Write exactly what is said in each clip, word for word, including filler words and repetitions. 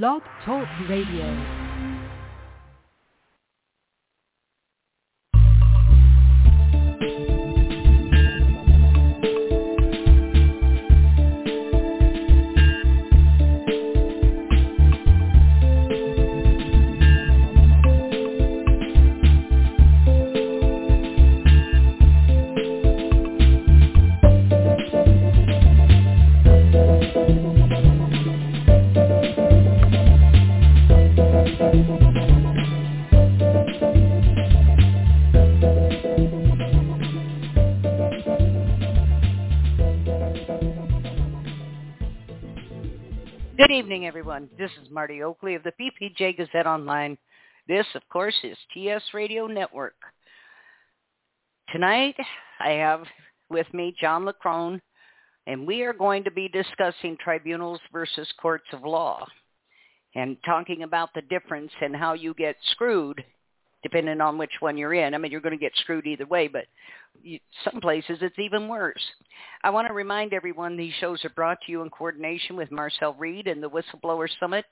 Blog Talk Radio. Good evening, everyone. This is Marty Oakley of the P P J Gazette Online. This, of course, is T S Radio Network. Tonight, I have with me John Leckrone, and we are going to be discussing tribunals versus courts of law and talking about the difference and how you get screwed depending on which one you're in. I mean, you're going to get screwed either way, but you, some places it's even worse. I want to remind everyone these shows are brought to you in coordination with Marcel Reed and the Whistleblower Summit.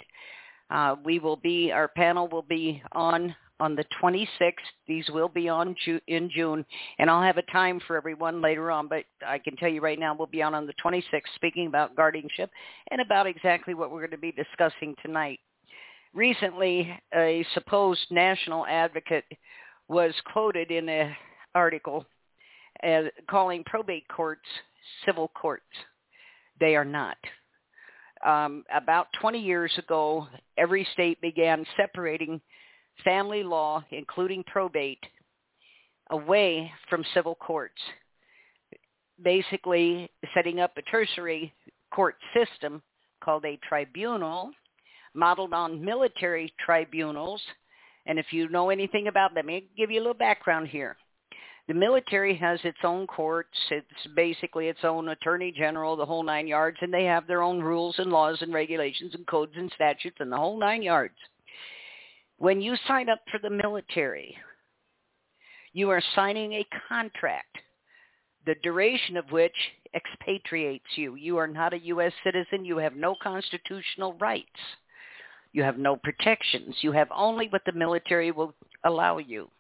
Uh, we will be, our panel will be on on the twenty-sixth. These will be on Ju- in June, and I'll have a time for everyone later on, but I can tell you right now we'll be on on the twenty-sixth speaking about guardianship and about exactly what we're going to be discussing tonight. Recently, a supposed national advocate was quoted in an article as calling probate courts civil courts. They are not. Um, about twenty years ago, every state began separating family law, including probate, away from civil courts, basically setting up a tertiary court system called a tribunal, modeled on military tribunals. And if you know anything about them, let me give you a little background here. The military has its own courts. It's basically its own attorney general, the whole nine yards, and they have their own rules and laws and regulations and codes and statutes and the whole nine yards. When you sign up for the military, you are signing a contract, the duration of which expatriates you. You are not a U S citizen. You have no constitutional rights. You have no protections. You have only what the military will allow you.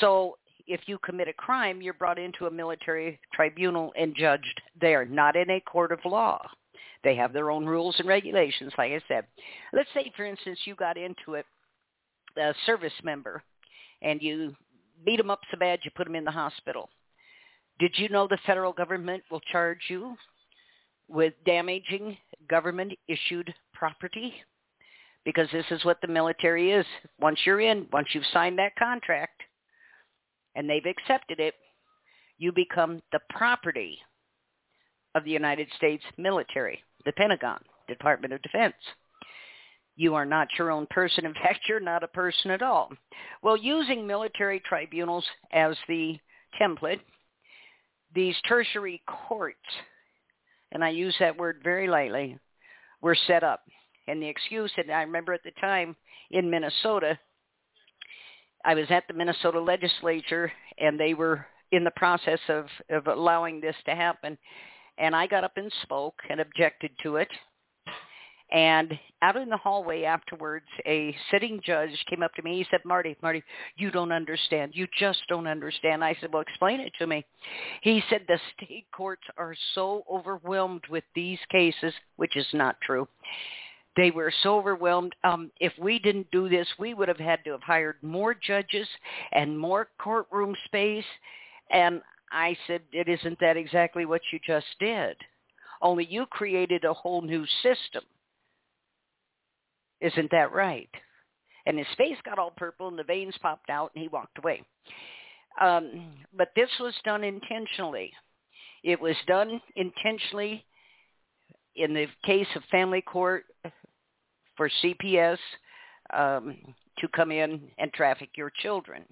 So if you commit a crime, you're brought into a military tribunal and judged there, not in a court of law. They have their own rules and regulations, like I said. Let's say, for instance, you got into it, a service member, and you beat them up so bad you put them in the hospital. Did you know the federal government will charge you with damaging government-issued property? Because this is what the military is. Once you're in, once you've signed that contract and they've accepted it, you become the property of the United States military, the Pentagon, Department of Defense. You are not your own person. In fact, you're not a person at all. Well, using military tribunals as the template, these tertiary courts, and I use that word very lightly, were set up. And the excuse, and I remember at the time in Minnesota, I was at the Minnesota legislature, and they were in the process of, of allowing this to happen. And I got up and spoke and objected to it. And out in the hallway afterwards, a sitting judge came up to me. He said, Marty, Marty, you don't understand. You just don't understand. I said, well, explain it to me. He said, the state courts are so overwhelmed with these cases, which is not true. They were so overwhelmed. Um, if we didn't do this, we would have had to have hired more judges and more courtroom space. And I said, it isn't that exactly what you just did. Only you created a whole new system. Isn't that right? And his face got all purple and the veins popped out and he walked away. Um, but this was done intentionally. It was done intentionally in the case of family court for C P S um, to come in and traffic your children.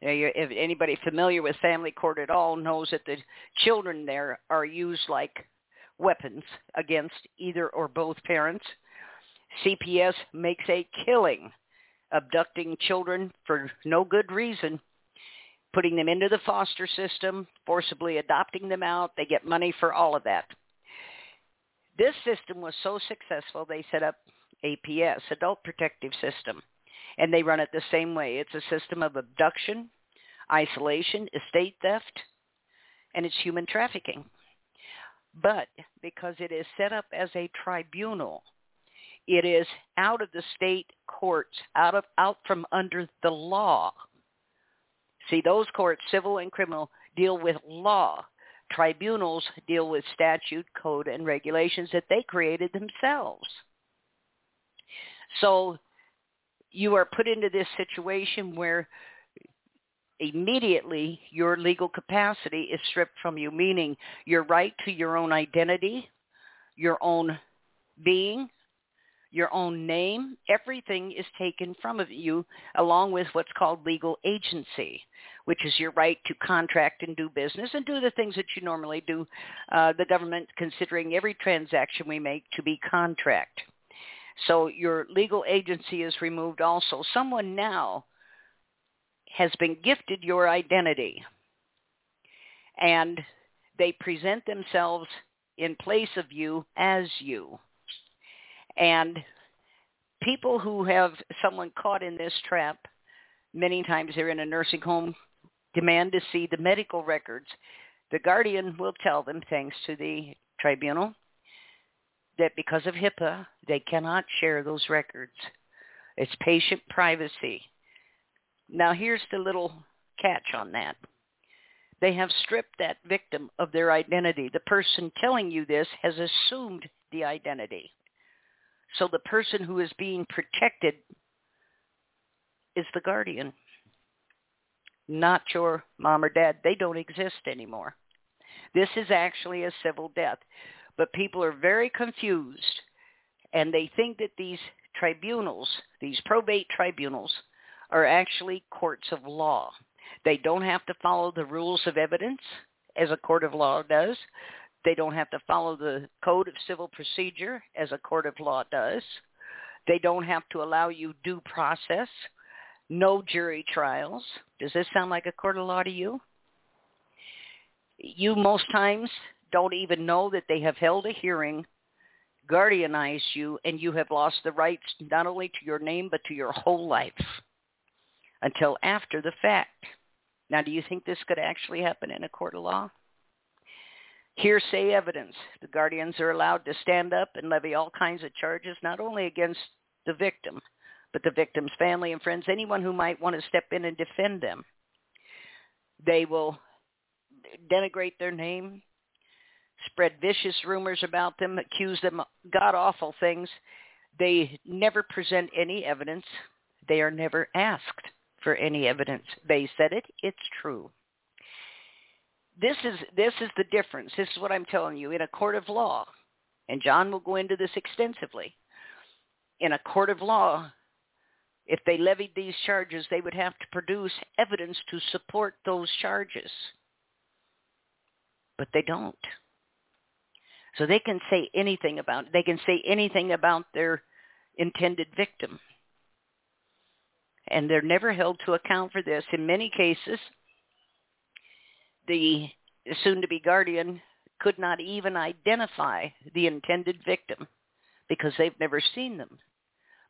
Now, if anybody familiar with family court at all knows that the children there are used like weapons against either or both parents. C P S makes a killing, abducting children for no good reason, putting them into the foster system, forcibly adopting them out. They get money for all of that. This system was so successful, they set up A P S, Adult Protective System, and they run it the same way. It's a system of abduction, isolation, estate theft, and it's human trafficking. But because it is set up as a tribunal, it is out of the state courts, out of out from under the law. See, those courts, civil and criminal, deal with law. Tribunals deal with statute, code, and regulations that they created themselves. So you are put into this situation where immediately your legal capacity is stripped from you, meaning your right to your own identity, your own being, your own name. Everything is taken from you, along with what's called legal agency, which is your right to contract and do business and do the things that you normally do, uh, the government considering every transaction we make to be contract. So your legal agency is removed also. Someone now has been gifted your identity, and they present themselves in place of you as you. And people who have someone caught in this trap, many times they're in a nursing home, demand to see the medical records. The guardian will tell them, thanks to the tribunal, that because of HIPAA, they cannot share those records. It's patient privacy. Now, here's the little catch on that. They have stripped that victim of their identity. The person telling you this has assumed the identity. So the person who is being protected is the guardian, not your mom or dad. They don't exist anymore. This is actually a civil death. But people are very confused, and they think that these tribunals, these probate tribunals, are actually courts of law. They don't have to follow the rules of evidence, as a court of law does. They don't have to follow the code of civil procedure, as a court of law does. They don't have to allow you due process, no jury trials. Does this sound like a court of law to you? You most times don't even know that they have held a hearing, guardianized you, and you have lost the rights not only to your name but to your whole life until after the fact. Now, do you think this could actually happen in a court of law? Hearsay evidence. The guardians are allowed to stand up and levy all kinds of charges, not only against the victim, but the victim's family and friends, anyone who might want to step in and defend them. They will denigrate their name, spread vicious rumors about them, accuse them of god-awful things. They never present any evidence. They are never asked for any evidence. They said it. It's true. This is this is the difference. This is what I'm telling you. In a court of law, and John will go into this extensively, in a court of law, if they levied these charges, they would have to produce evidence to support those charges. But they don't. So they can say anything about they can say anything about their intended victim. And they're never held to account for this. In many cases, the soon-to-be guardian could not even identify the intended victim because they've never seen them.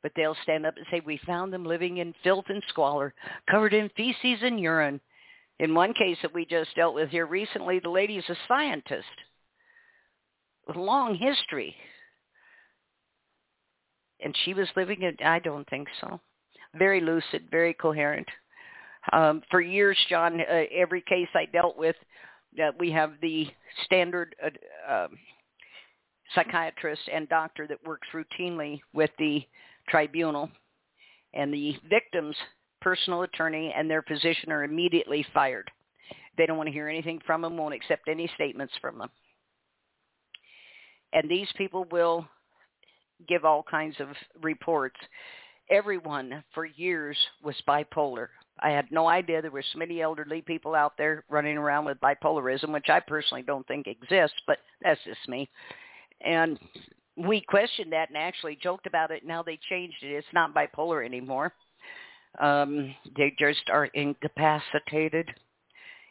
But they'll stand up and say, we found them living in filth and squalor, covered in feces and urine. In one case that we just dealt with here recently, the lady's a scientist with a long history. And she was living in, I don't think so, very lucid, very coherent. Um, for years, John, uh, every case I dealt with, uh, we have the standard uh, uh, psychiatrist and doctor that works routinely with the tribunal, and the victim's personal attorney and their physician are immediately fired. They don't want to hear anything from them, won't accept any statements from them. And these people will give all kinds of reports. Everyone for years was bipolar. I had no idea there were so many elderly people out there running around with bipolarism, which I personally don't think exists, but that's just me. And we questioned that and actually joked about it. Now they changed it. It's not bipolar anymore. Um, they just are incapacitated.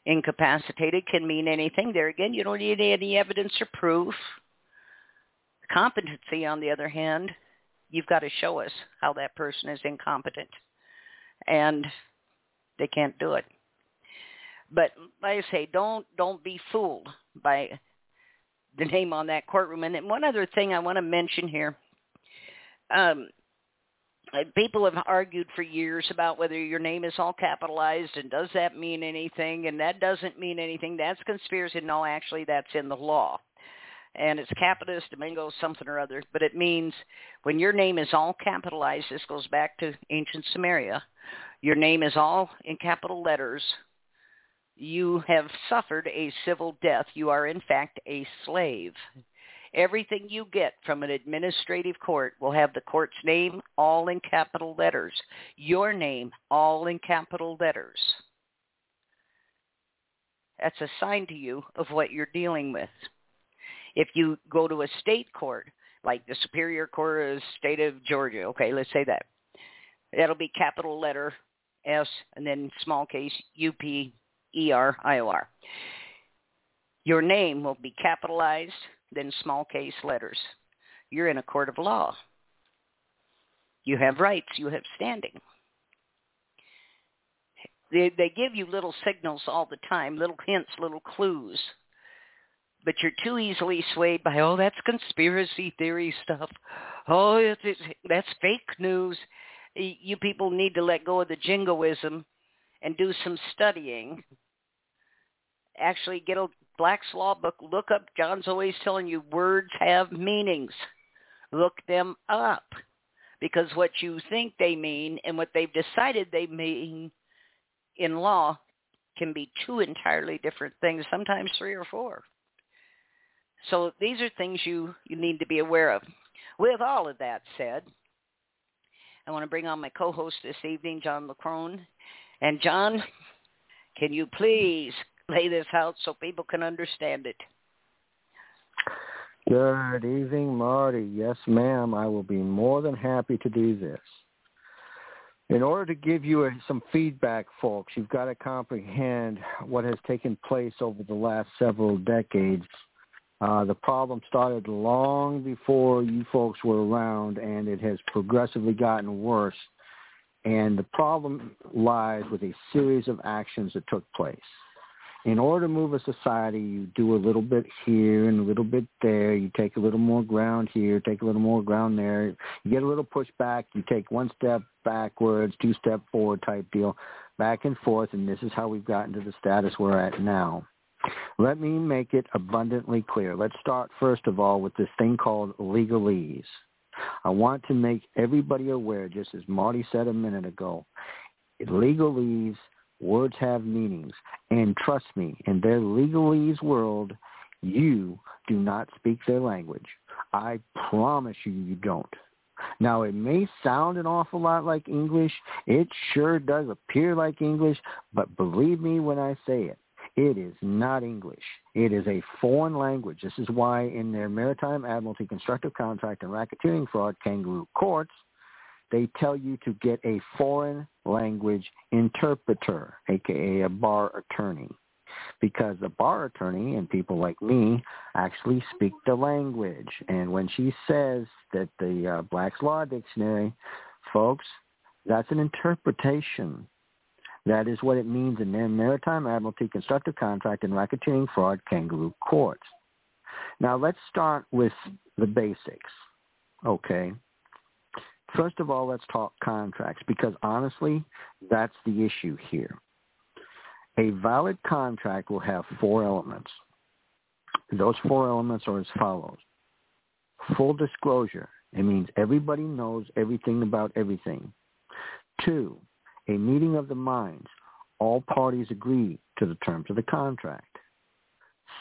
Incapacitated can mean anything. There again, you don't need any evidence or proof. Competency, on the other hand, you've got to show us how that person is incompetent. And they can't do it. But like I say, don't don't be fooled by the name on that courtroom. And then one other thing I want to mention here. Um, people have argued for years about whether your name is all capitalized and does that mean anything, and that doesn't mean anything. That's conspiracy. No, actually, that's in the law. And it's Capitis Domingo something or other, but it means when your name is all capitalized, this goes back to ancient Samaria, your name is all in capital letters, you have suffered a civil death. You are, in fact, a slave. Everything you get from an administrative court will have the court's name all in capital letters, your name all in capital letters. That's a sign to you of what you're dealing with. If you go to a state court, like the Superior Court of the State of Georgia, okay, let's say that. That'll be capital letter S and then small case U P E R I O R. Your name will be capitalized, then small case letters. You're in a court of law. You have rights. You have standing. They, they give you little signals all the time, little hints, little clues. But you're too easily swayed by, oh, that's conspiracy theory stuff. Oh, it's, it's, that's fake news. You people need to let go of the jingoism and do some studying. Actually, get a Black's Law book. Look up. John's always telling you words have meanings. Look them up. Because what you think they mean and what they've decided they mean in law can be two entirely different things, sometimes three or four. So these are things you, you need to be aware of. With all of that said, I want to bring on my co-host this evening, John Leckrone. And John, can you please lay this out so people can understand it? Good evening, Marty. Yes, ma'am. I will be more than happy to do this. In order to give you a, some feedback, folks, you've got to comprehend what has taken place over the last several decades. Uh, the problem started long before you folks were around, and it has progressively gotten worse. And the problem lies with a series of actions that took place. In order to move a society, you do a little bit here and a little bit there. You take a little more ground here, take a little more ground there. You get a little pushback. You take one step backwards, two step forward type deal, back and forth. And this is how we've gotten to the status we're at now. Let me make it abundantly clear. Let's start, first of all, with this thing called legalese. I want to make everybody aware, just as Marty said a minute ago, legalese, words have meanings. And trust me, in their legalese world, you do not speak their language. I promise you, you don't. Now, it may sound an awful lot like English. It sure does appear like English, but believe me when I say it. It is not English. It is a foreign language. This is why in their Maritime Admiralty Constructive Contract and Racketeering Fraud Kangaroo Courts, they tell you to get a foreign language interpreter, a k a a bar attorney, because the bar attorney and people like me actually speak the language. And when she says that the uh, Black's Law Dictionary, folks, that's an interpretation. That is what it means in their Maritime Admiralty Constructive Contract and Racketeering Fraud Kangaroo Courts. Now, let's start with the basics, okay? First of all, let's talk contracts because, honestly, that's the issue here. A valid contract will have four elements. Those four elements are as follows. Full disclosure. It means everybody knows everything about everything. Two, a meeting of the minds. All parties agree to the terms of the contract.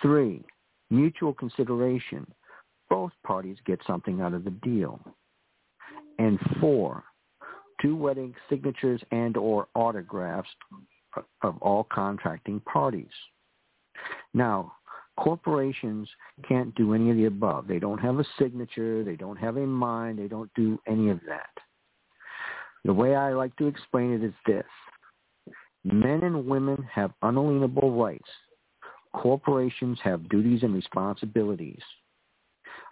Three, mutual consideration. Both parties get something out of the deal. And four, two wedding signatures and or autographs of all contracting parties. Now, corporations can't do any of the above. They don't have a signature. They don't have a mind. They don't do any of that. The way I like to explain it is this. Men and women have unalienable rights. Corporations have duties and responsibilities.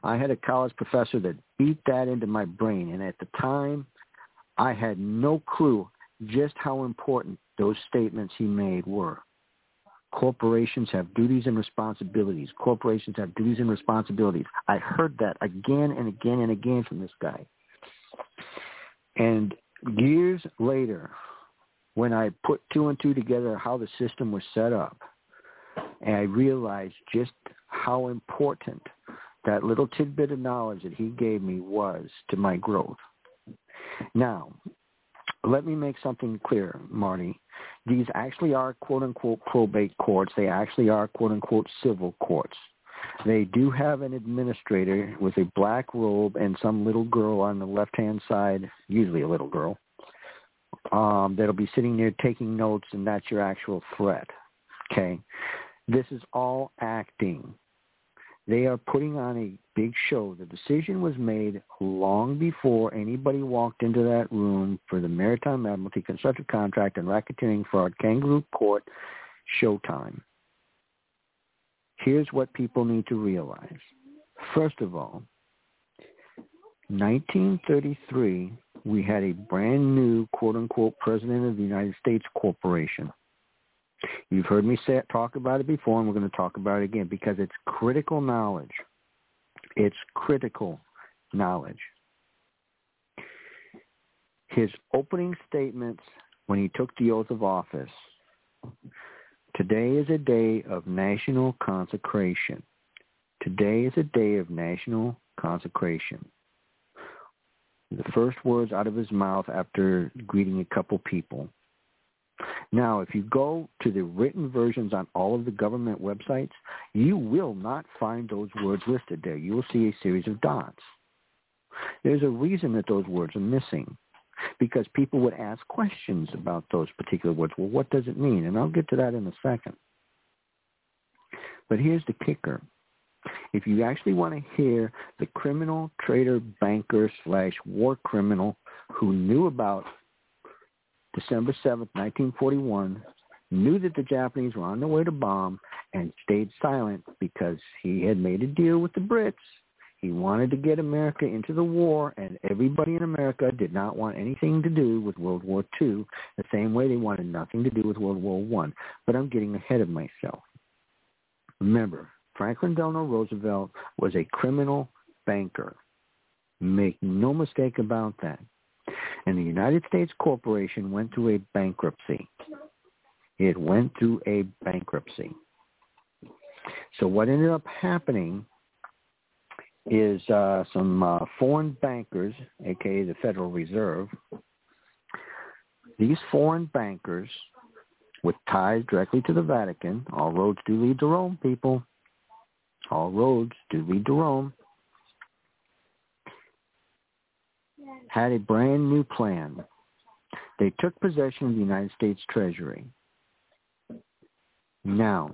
I had a college professor that beat that into my brain, and at the time, I had no clue just how important those statements he made were. Corporations have duties and responsibilities. Corporations have duties and responsibilities. I heard that again and again and again from this guy. And years later, when I put two and two together how the system was set up, and I realized just how important that little tidbit of knowledge that he gave me was to my growth. Now, let me make something clear, Marty. These actually are quote-unquote probate courts. They actually are quote-unquote civil courts. They do have an administrator with a black robe and some little girl on the left-hand side, usually a little girl, um, that'll be sitting there taking notes, and that's your actual threat. Okay? This is all acting. They are putting on a big show. The decision was made long before anybody walked into that room for the Maritime Admiralty Constructive Contract and Racketeering Fraud Kangaroo Court showtime. Here's what people need to realize. First of all, nineteen thirty-three, we had a brand new, quote-unquote, President of the United States Corporation. You've heard me say, talk about it before, and we're going to talk about it again because it's critical knowledge. It's critical knowledge. His opening statements when he took the oath of office, today is a day of national consecration. Today is a day of national consecration. The first words out of his mouth after greeting a couple people. Now, if you go to the written versions on all of the government websites, you will not find those words listed there. You will see a series of dots. There's a reason that those words are missing, because people would ask questions about those particular words. Well, what does it mean? And I'll get to that in a second. But here's the kicker. If you actually want to hear the criminal, traitor, banker, slash war criminal who knew about December seventh, nineteen forty-one, knew that the Japanese were on their way to bomb and stayed silent because he had made a deal with the Brits. He wanted to get America into the war, and everybody in America did not want anything to do with World War Two, the same way they wanted nothing to do with World War One. But I'm getting ahead of myself. Remember, Franklin Delano Roosevelt was a criminal banker. Make no mistake about that. And the United States Corporation went through a bankruptcy. It went through a bankruptcy. So what ended up happening is uh, some uh, foreign bankers, aka the Federal Reserve, these foreign bankers with ties directly to the Vatican, all roads do lead to Rome, people. All roads do lead to Rome. Had a brand new plan. They took possession of the United States Treasury. Now,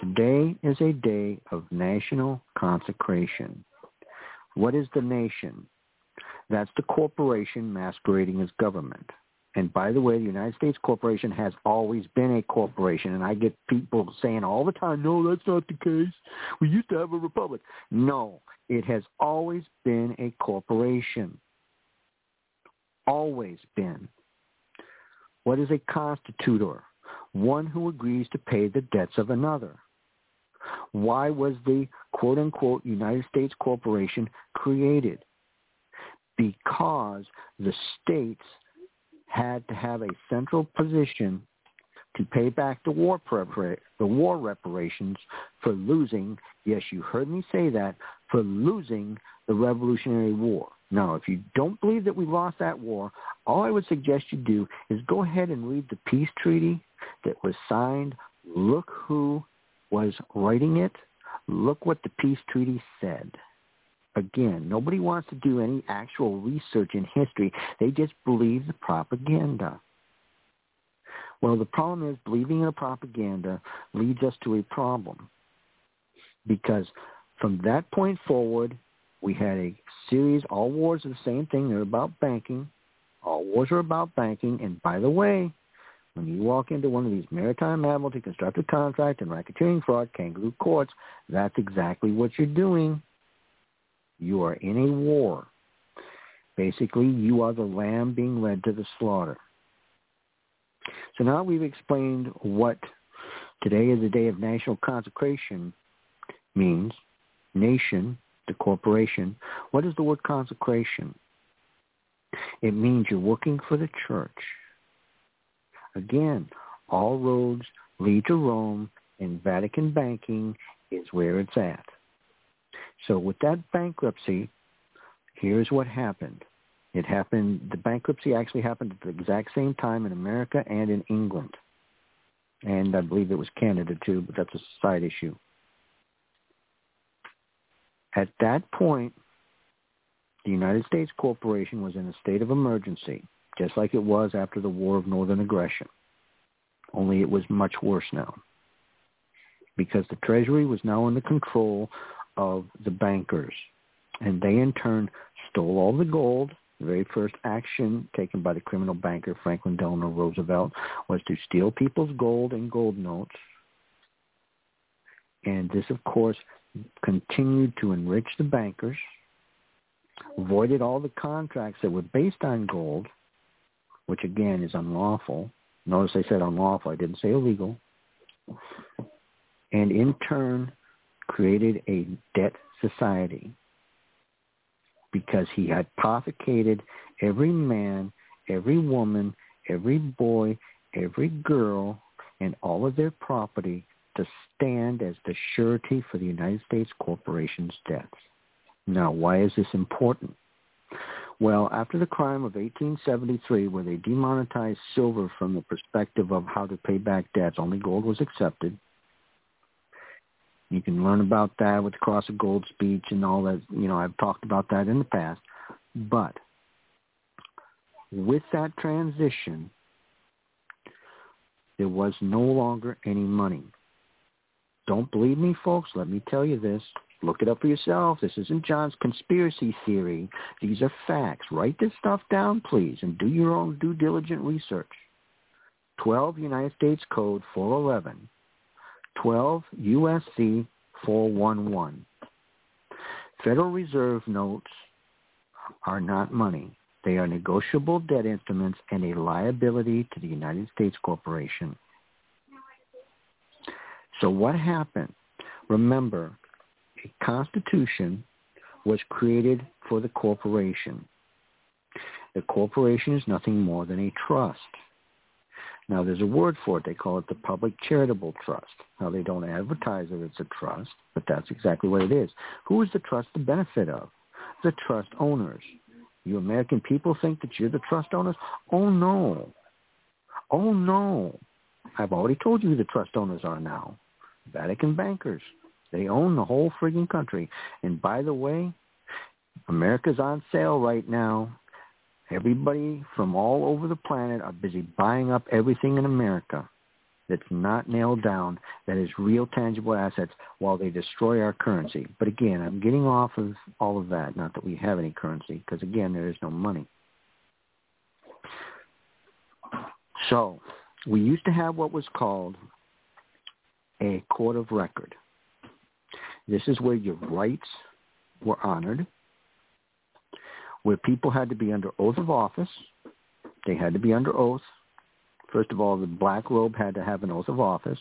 today is a day of national consecration. What is the nation? That's the corporation masquerading as government. And by the way, the United States Corporation has always been a corporation, and I get people saying all the time, no, that's not the case. We used to have a republic. No, it has always been a corporation. Always been. What is a constitutor? One who agrees to pay the debts of another. Why was the quote-unquote United States Corporation created? Because the states had to have a central position to pay back the war prepar- the war reparations for losing, yes, you heard me say that, for losing the Revolutionary War. Now, if you don't believe that we lost that war, all I would suggest you do is go ahead and read the peace treaty that was signed. Look who was writing it. Look what the peace treaty said. Again, nobody wants to do any actual research in history. They just believe the propaganda. Well, the problem is believing in a propaganda leads us to a problem, because from that point forward, we had a series, all wars are the same thing. They're about banking. All wars are about banking. And by the way, when you walk into one of these Maritime Admiralty Constructive Contract and Racketeering Fraud Kangaroo Courts, that's exactly what you're doing. You are in a war. Basically, you are the lamb being led to the slaughter. So now we've explained what today is a day of national consecration means, nation, the corporation. What is the word consecration? It means you're working for the church. Again, all roads lead to Rome, and Vatican banking is where it's at. So with that bankruptcy, here's what happened. It happened, the bankruptcy actually happened at the exact same time in America and in England. And I believe it was Canada too, but that's a side issue. At that point, the United States Corporation was in a state of emergency, just like it was after the War of Northern Aggression. Only it was much worse now, because the Treasury was now in the control of the bankers, and they in turn stole all the gold. The very first action taken by the criminal banker Franklin Delano Roosevelt was to steal people's gold and gold notes, and this, of course, continued to enrich the bankers, voided all the contracts that were based on gold, which again is unlawful. Notice I said unlawful, I didn't say illegal, and in turn created a debt society, because he hypothecated every man, every woman, every boy, every girl, and all of their property to stand as the surety for the United States corporation's debts. Now, why is this important? Well, after the crime of eighteen seventy-three, where they demonetized silver from the perspective of how to pay back debts, only gold was accepted. You can learn about that with the Cross of Gold speech and all that. You know, I've talked about that in the past. But with that transition, there was no longer any money. Don't believe me, folks. Let me tell you this. Look it up for yourself. This isn't John's conspiracy theory. These are facts. Write this stuff down, please, and do your own due diligent research. twelve United States Code four eleven. twelve U S C four eleven. Federal Reserve notes are not money. They are negotiable debt instruments and a liability to the United States corporation. So what happened? Remember, a constitution was created for the corporation. The corporation is nothing more than a trust. Now, there's a word for it. They call it the Public Charitable Trust. Now, they don't advertise that it's a trust, but that's exactly what it is. Who is the trust the benefit of? The trust owners. You American people think that you're the trust owners? Oh, no. Oh, no. I've already told you who the trust owners are now. Vatican bankers. They own the whole frigging country. And by the way, America's on sale right now. Everybody from all over the planet are busy buying up everything in America that's not nailed down, that is real tangible assets, while they destroy our currency. But again, I'm getting off of all of that, not that we have any currency, because again, there is no money. So we used to have what was called a court of record. This is where your rights were honored, where people had to be under oath of office. They had to be under oath. First of all, the black robe had to have an oath of office.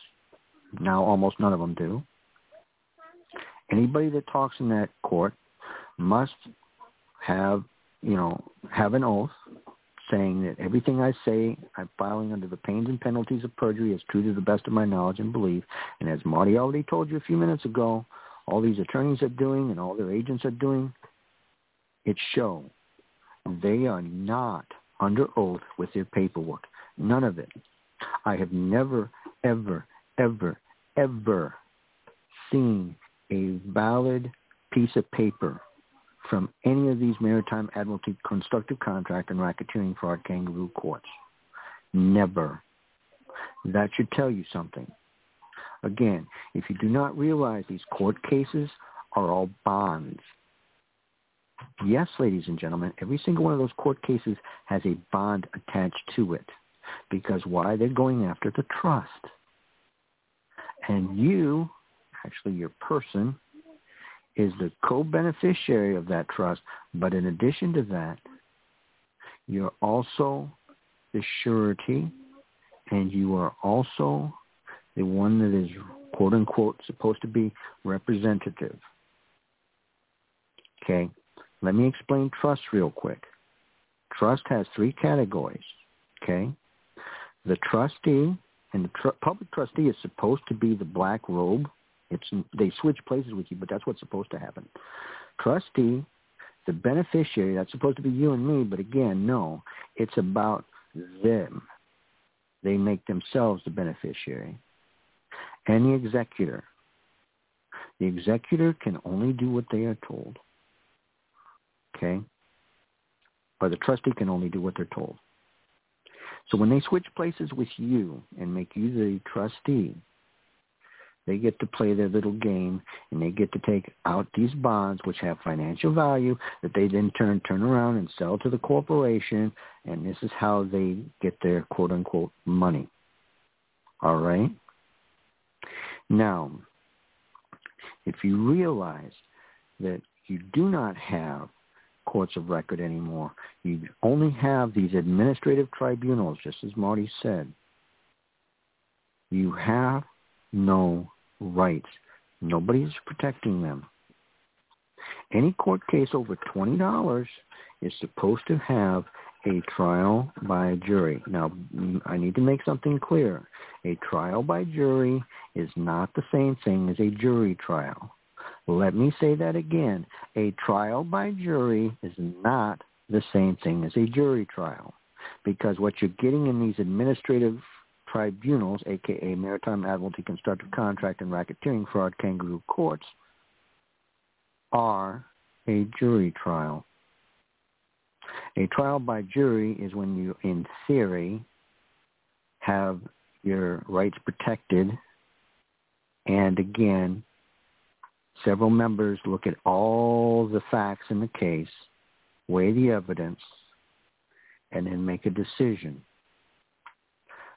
Now almost none of them do. Anybody that talks in that court must have, you know, have an oath saying that everything I say I'm filing under the pains and penalties of perjury is true to the best of my knowledge and belief. And as Marty already told you a few minutes ago, all these attorneys are doing and all their agents are doing, it show they are not under oath with their paperwork. None of it. I have never, ever, ever, ever seen a valid piece of paper from any of these Maritime Admiralty Constructive Contract and Racketeering Fraud Kangaroo Courts. Never. That should tell you something. Again, if you do not realize these court cases are all bonds. Yes, ladies and gentlemen, every single one of those court cases has a bond attached to it, because why? They're going after the trust. And you, actually your person, is the co-beneficiary of that trust, but in addition to that, you're also the surety, and you are also the one that is, quote-unquote, supposed to be representative. Okay, let me explain trust real quick. Trust has three categories, okay? The trustee, and the tr- public trustee is supposed to be the black robe. It's, they switch places with you, but that's what's supposed to happen. Trustee, the beneficiary, that's supposed to be you and me, but again, no, it's about them. They make themselves the beneficiary. And the executor. The executor can only do what they are told, okay? Or the trustee can only do what they're told. So when they switch places with you and make you the trustee, they get to play their little game, and they get to take out these bonds, which have financial value, that they then turn turn around and sell to the corporation, and this is how they get their quote-unquote money. All right? Now, if you realize that you do not have courts of record anymore, you only have these administrative tribunals, just as Marty said, you have no rights. Nobody's protecting them. Any court case over twenty dollars is supposed to have a trial by a jury. Now, I need to make something clear. A trial by jury is not the same thing as a jury trial. Let me say that again. A trial by jury is not the same thing as a jury trial, because what you're getting in these administrative tribunals, a k a. Maritime Admiralty Constructive Contract and Racketeering Fraud Kangaroo Courts, are a jury trial. A trial by jury is when you, in theory, have your rights protected, and again, several members look at all the facts in the case, weigh the evidence, and then make a decision.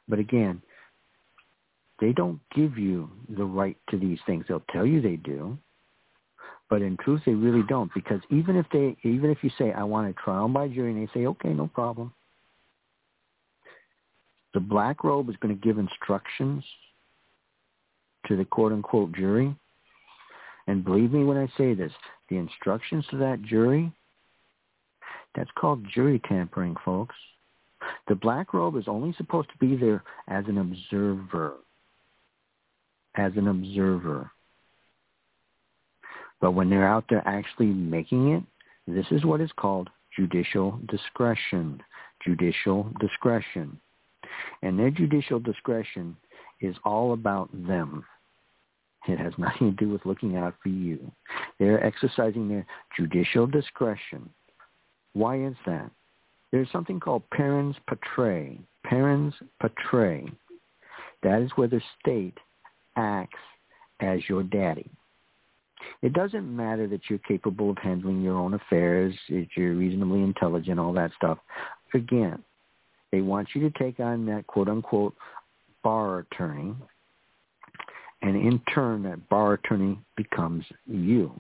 But again, they don't give you the right to these things. They'll tell you they do, but in truth, they really don't. Because even if they, even if you say, I want a trial by jury, and they say, okay, no problem, the black robe is going to give instructions to the quote-unquote jury. And believe me when I say this, the instructions to that jury, that's called jury tampering, folks. The black robe is only supposed to be there as an observer, as an observer. But when they're out there actually making it, this is what is called judicial discretion, judicial discretion. And their judicial discretion is all about them. It has nothing to do with looking out for you. They're exercising their judicial discretion. Why is that? There's something called parens patriae. Parens patriae. That is where the state acts as your daddy. It doesn't matter that you're capable of handling your own affairs, that you're reasonably intelligent, all that stuff. Again, they want you to take on that quote-unquote bar attorney, and in turn, that bar attorney becomes you.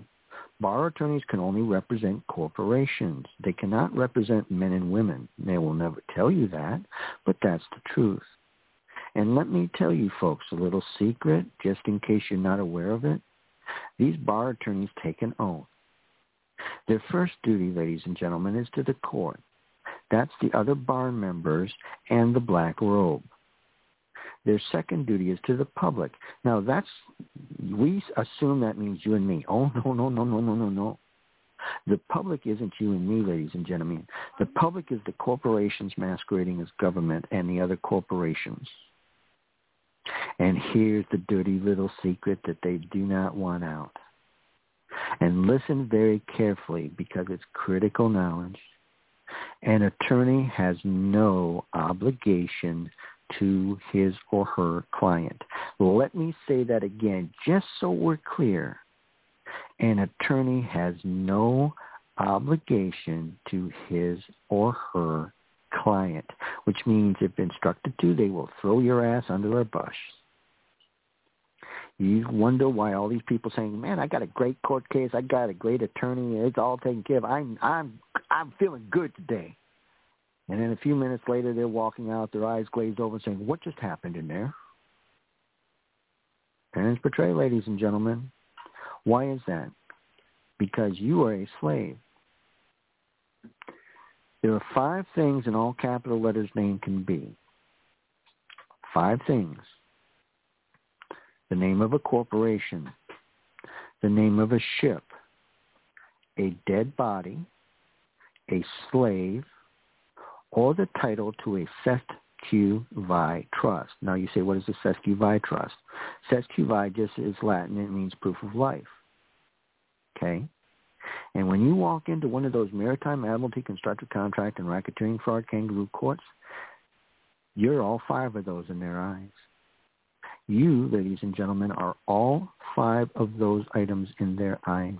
Bar attorneys can only represent corporations. They cannot represent men and women. They will never tell you that, but that's the truth. And let me tell you folks a little secret, just in case you're not aware of it. These bar attorneys take an oath. Their first duty, ladies and gentlemen, is to the court. That's the other bar members and the black robe. Their second duty is to the public. Now, that's, we assume that means you and me. Oh, no, no, no, no, no, no, no. The public isn't you and me, ladies and gentlemen. The public is the corporations masquerading as government and the other corporations. And here's the dirty little secret that they do not want out. And listen very carefully, because it's critical knowledge. An attorney has no obligation to his or her client. Let me say that again, just so we're clear. An attorney has no obligation to his or her client, which means if instructed to, they will throw your ass under a bus. You wonder why all these people saying, man, I got a great court case. I got a great attorney. It's all taken care of. I'm, I'm, I'm feeling good today. And then a few minutes later, they're walking out, their eyes glazed over, saying, what just happened in there? Parens patriae, ladies and gentlemen. Why is that? Because you are a slave. There are five things in all capital letters name can be. Five things. The name of a corporation, the name of a ship, a dead body, a slave, or the title to a Sescuvi trust. Now you say, what is the Sescuvi trust? Sescuvi just is Latin. It means proof of life. Okay? And when you walk into one of those Maritime Admiralty Constructive Contract and Racketeering Fraud Kangaroo Courts, you're all five of those in their eyes. You, ladies and gentlemen, are all five of those items in their eyes.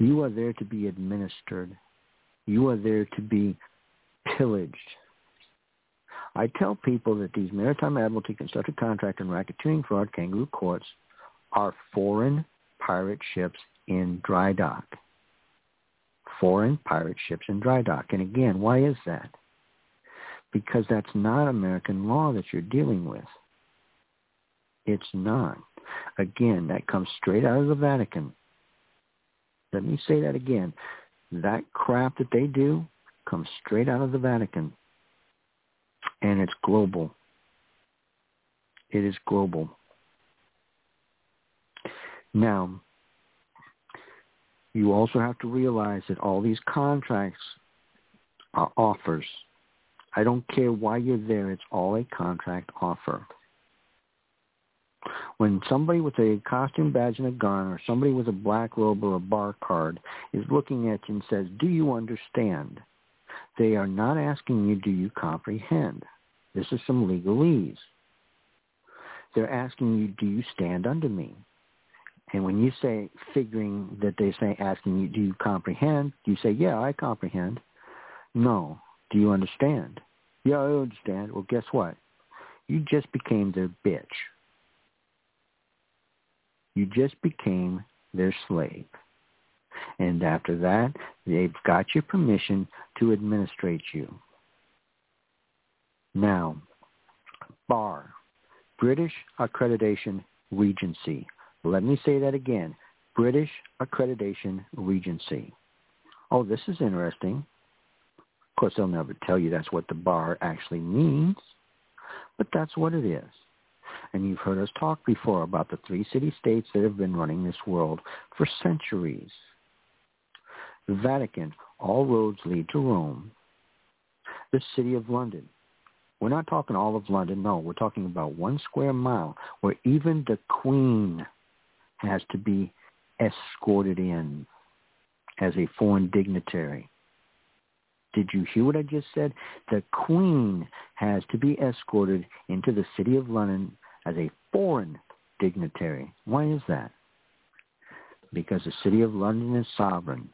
You are there to be administered. You are there to be pillaged. I tell people that these Maritime Admiralty Constructive Contract and Racketeering Fraud Kangaroo Courts are foreign pirate ships in dry dock. Foreign pirate ships in dry dock. And again, why is that? Because that's not American law that you're dealing with. It's not. Again, that comes straight out of the Vatican. Let me say that again. That crap that they do comes straight out of the Vatican. And it's global. It is global. Now, you also have to realize that all these contracts are offers. I don't care why you're there. It's all a contract offer. When somebody with a costume badge and a gun or somebody with a black robe or a bar card is looking at you and says, do you understand? They are not asking you, do you comprehend? This is some legalese. They're asking you, do you stand under me? And when you say, figuring that they say, asking you, do you comprehend? You say, yeah, I comprehend. No. Do you understand? Yeah, I understand. Well, guess what? You just became their bitch. You just became their slave. And after that, they've got your permission to administrate you. Now, B A R, British Accreditation Regency. Let me say that again. British Accreditation Regency. Oh, this is interesting. Of course, they'll never tell you that's what the B A R actually means, but that's what it is. And you've heard us talk before about the three city states that have been running this world for centuries. The Vatican, all roads lead to Rome. The city of London. We're not talking all of London, no. We're talking about one square mile where even the Queen has to be escorted in as a foreign dignitary. Did you hear what I just said? The Queen has to be escorted into the city of London as a foreign dignitary. Why is that? Because the city of London is sovereign.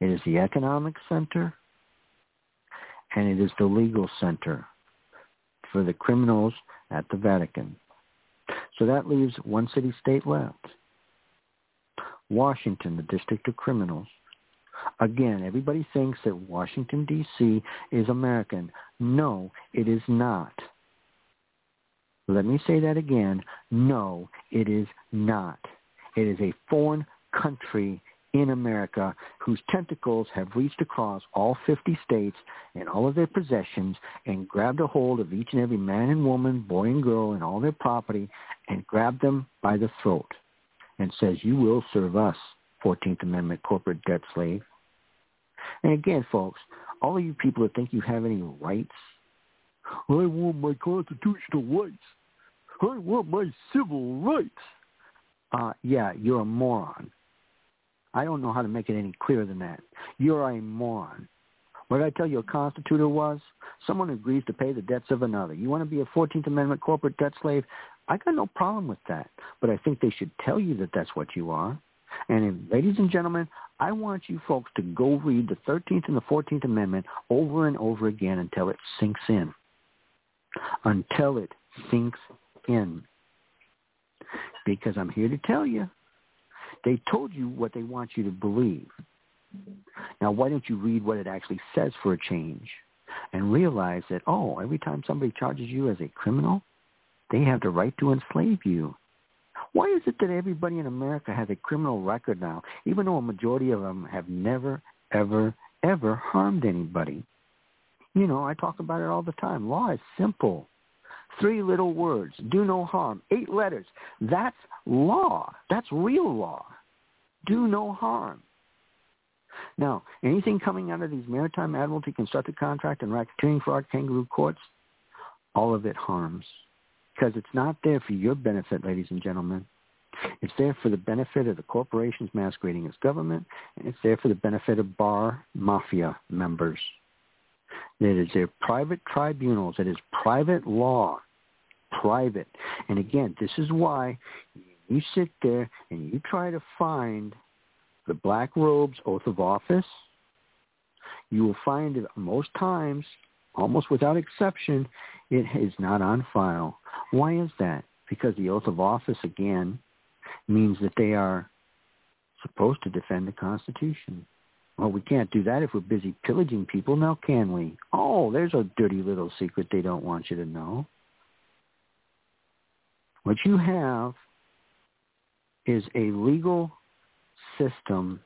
It is the economic center, and it is the legal center for the criminals at the Vatican. So that leaves one city state left. Washington, the District of Criminals. Again, everybody thinks that Washington, D C is American. No, it is not. Let me say that again. No, it is not. It is a foreign country in America whose tentacles have reached across all fifty states and all of their possessions and grabbed a hold of each and every man and woman, boy and girl, and all their property and grabbed them by the throat and says, you will serve us, fourteenth Amendment corporate debt slave. And again, folks, all of you people that think you have any rights, I want my constitutional rights. I want my civil rights. Uh, yeah, you're a moron. I don't know how to make it any clearer than that. You're a moron. What did I tell you a constitutor was? Someone who agrees to pay the debts of another. You want to be a fourteenth Amendment corporate debt slave? I got no problem with that. But I think they should tell you that that's what you are. And if, ladies and gentlemen, I want you folks to go read the thirteenth and the fourteenth Amendment over and over again until it sinks in. Until it sinks in. because I'm here to tell you. They told you what they want you to believe. Now, why don't you read what it actually says for a change and realize that, oh, every time somebody charges you as a criminal, they have the right to enslave you. Why is it that everybody in America has a criminal record now, even though a majority of them have never, ever, ever harmed anybody? You know, I talk about it all the time. Law is simple. Three little words, do no harm. Eight letters. That's law. That's real law. Do no harm. Now, anything coming out of these Maritime Admiralty Constructive Contract and Racketeering Fraud Kangaroo Courts, all of it harms. Because it's not there for your benefit, ladies and gentlemen. It's there for the benefit of the corporations masquerading as government, and it's there for the benefit of bar mafia members. It is their private tribunals. It is private law. Private. And again, this is why you sit there and you try to find the black robe's oath of office. You will find that most times, almost without exception, it is not on file. Why is that? Because the oath of office, again, means that they are supposed to defend the Constitution. Well, we can't do that if we're busy pillaging people, now can we? Oh, there's a dirty little secret they don't want you to know. What you have is a legal system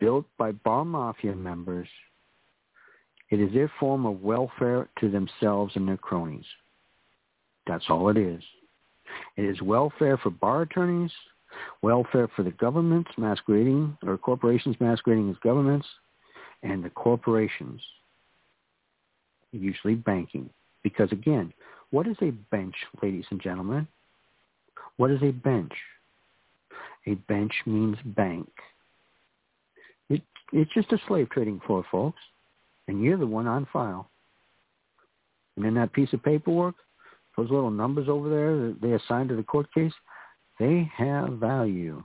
built by bar mafia members. It is their form of welfare to themselves and their cronies. That's all it is. It is welfare for bar attorneys, welfare for the governments masquerading, or corporations masquerading as governments, and the corporations, usually banking. Because again, what is a bench, ladies and gentlemen? What is a bench? A bench means bank. It, it's just a slave trading floor, folks, and you're the one on file. And in that piece of paperwork, those little numbers over there that they assigned to the court case, they have value.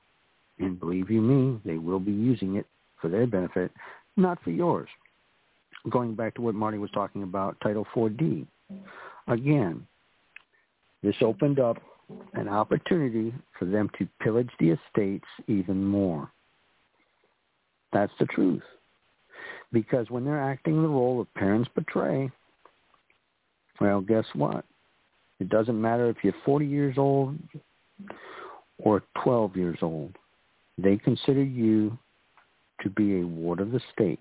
And believe you me, they will be using it for their benefit, not for yours. Going back to what Marty was talking about, Title four D. Again, this opened up an opportunity for them to pillage the estates even more. That's the truth. Because when they're acting the role of parens patriae, well, guess what? It doesn't matter if you're forty years old or twelve years old. They consider you to be a ward of the state.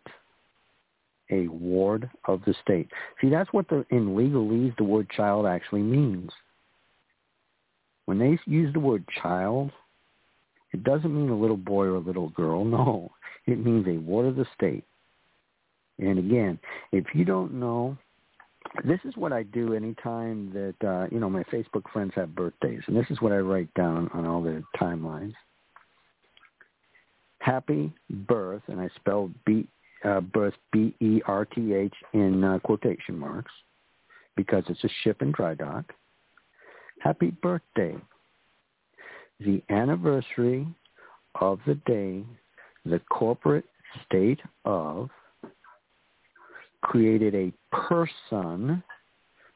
A ward of the state. See, that's what the, in legalese the word child actually means. When they use the word child, it doesn't mean a little boy or a little girl. No, it means a ward of the state. And again, if you don't know, this is what I do anytime that, uh, you know, my Facebook friends have birthdays. And this is what I write down on all their timelines. Happy birth, and I spell B, uh, birth B E R T H in uh, quotation marks because it's a ship in dry dock. Happy birthday. The anniversary of the day the corporate state of created a person.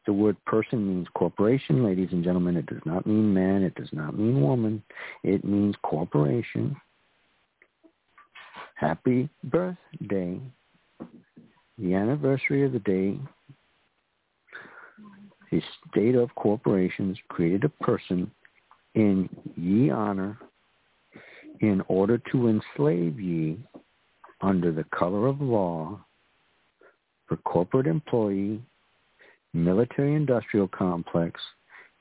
The word person means corporation, ladies and gentlemen. It does not mean man. It does not mean woman. It means corporation. Happy birthday. The anniversary of the day the state of corporations created a person in ye honor in order to enslave ye under the color of law for corporate employee, military industrial complex,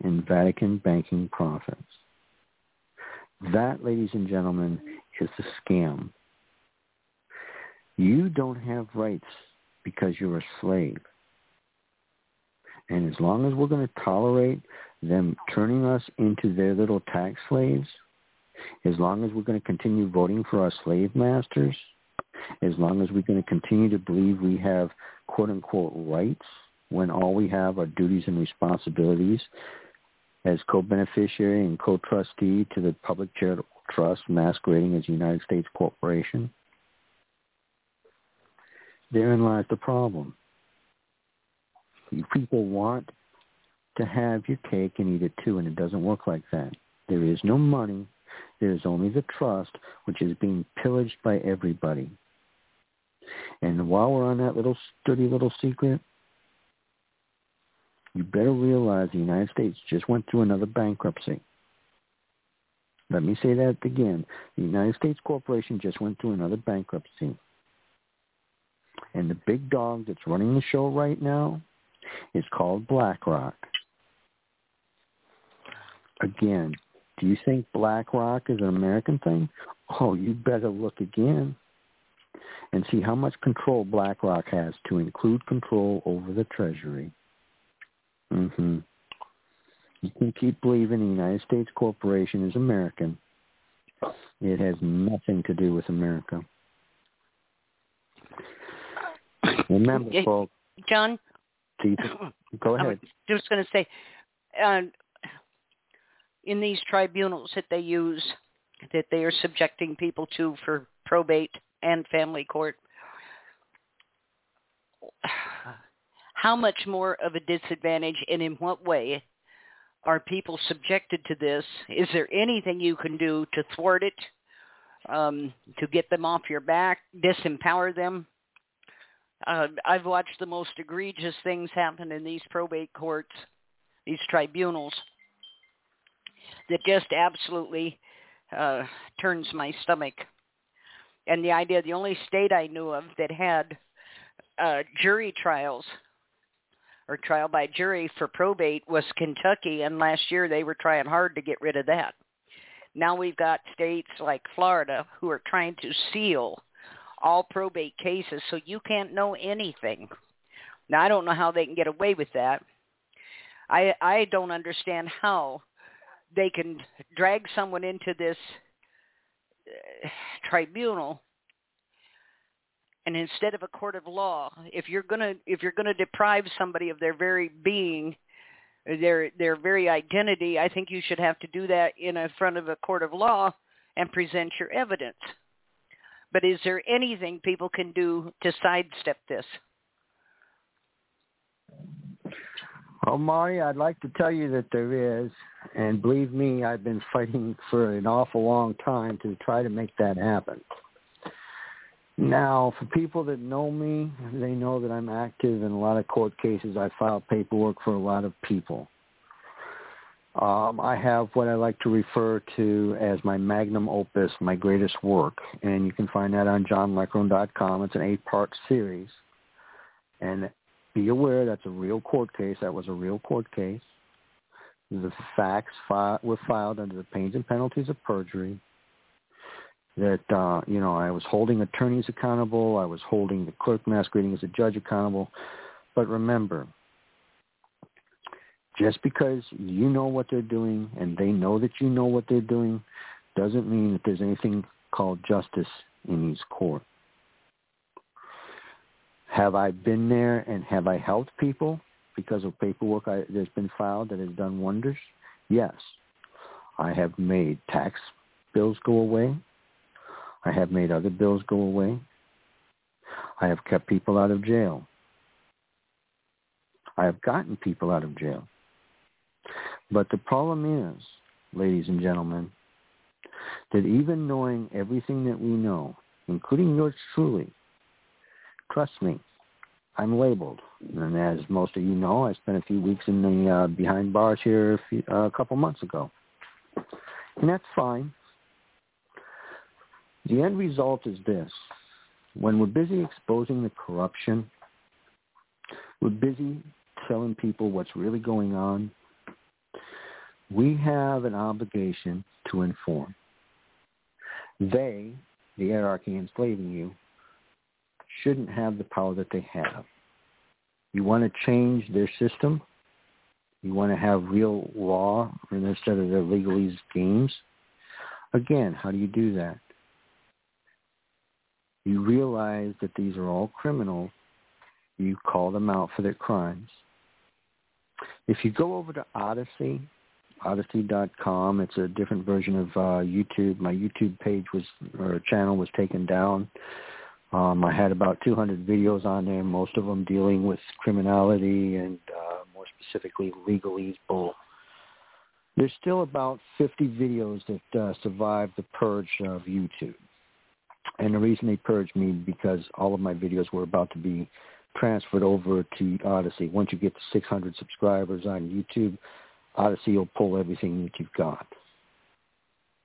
and Vatican banking profits. That, ladies and gentlemen, is the scam. You don't have rights because you're a slave. And as long as we're going to tolerate them turning us into their little tax slaves, as long as we're going to continue voting for our slave masters, as long as we're going to continue to believe we have quote-unquote rights when all we have are duties and responsibilities as co-beneficiary and co-trustee to the public charitable trust masquerading as a United States corporation, therein lies the problem. You people want to have your cake and eat it too, and it doesn't work like that. There is no money. There is only the trust, which is being pillaged by everybody. And while we're on that little sturdy little secret, you better realize the United States just went through another bankruptcy. Let me say that again. The United States Corporation just went through another bankruptcy. And the big dog that's running the show right now is called BlackRock. Again, do you think BlackRock is an American thing? Oh, you better look again and see how much control BlackRock has, to include control over the Treasury. Mm-hmm. You can keep believing the United States Corporation is American. It has nothing to do with America. Remember, it, folks. John? See, go ahead. I was just going to say, uh, in these tribunals that they use, that they are subjecting people to for probate and family court, how much more of a disadvantage and in what way are people subjected to this? Is there anything you can do to thwart it, um, to get them off your back, disempower them? Uh, I've watched the most egregious things happen in these probate courts, these tribunals, that just absolutely uh, turns my stomach. And the idea, the only state I knew of that had uh, jury trials or trial by jury for probate was Kentucky, and last year they were trying hard to get rid of that. Now we've got states like Florida who are trying to seal all probate cases so you can't know anything. Now, I don't know how they can get away with that. I I don't understand how they can drag someone into this uh, tribunal, and instead of a court of law, if you're gonna if you're gonna deprive somebody of their very being, their their very identity, I think you should have to do that in a front of a court of law and present your evidence. But is there anything people can do to sidestep this? Well, Marty, I'd like to tell you that there is, and believe me, I've been fighting for an awful long time to try to make that happen. Now, for people that know me, they know that I'm active in a lot of court cases. I file paperwork for a lot of people. Um, I have what I like to refer to as my magnum opus, my greatest work, and you can find that on John Leckrone dot com. It's an eight-part series, and be aware that's a real court case. That was a real court case. The facts fi- were filed under the pains and penalties of perjury. That, uh, you know, I was holding attorneys accountable. I was holding the clerk masquerading as a judge accountable. But remember, just because you know what they're doing and they know that you know what they're doing doesn't mean that there's anything called justice in these courts. Have I been there and have I helped people because of paperwork I, that's been filed that has done wonders? Yes. I have made tax bills go away. I have made other bills go away. I have kept people out of jail. I have gotten people out of jail. But the problem is, ladies and gentlemen, that even knowing everything that we know, including yours truly, trust me, I'm labeled. And as most of you know, I spent a few weeks in the uh, behind bars here a, few, uh, a couple months ago. And that's fine. The end result is this. When we're busy exposing the corruption, we're busy telling people what's really going on, we have an obligation to inform. They, the hierarchy enslaving you, shouldn't have the power that they have. You want to change their system? You want to have real law instead of their legalese schemes? Again, how do you do that? You realize that these are all criminals. You call them out for their crimes. If you go over to Odyssey, Odyssey dot com, it's a different version of uh, YouTube. My YouTube page was, or channel was taken down. Um, I had about two hundred videos on there, most of them dealing with criminality and uh, more specifically legalese bull. There's still about fifty videos that uh, survived the purge of YouTube. And the reason they purged me because all of my videos were about to be transferred over to Odyssey. Once you get to six hundred subscribers on YouTube, Odyssey will pull everything that you've got.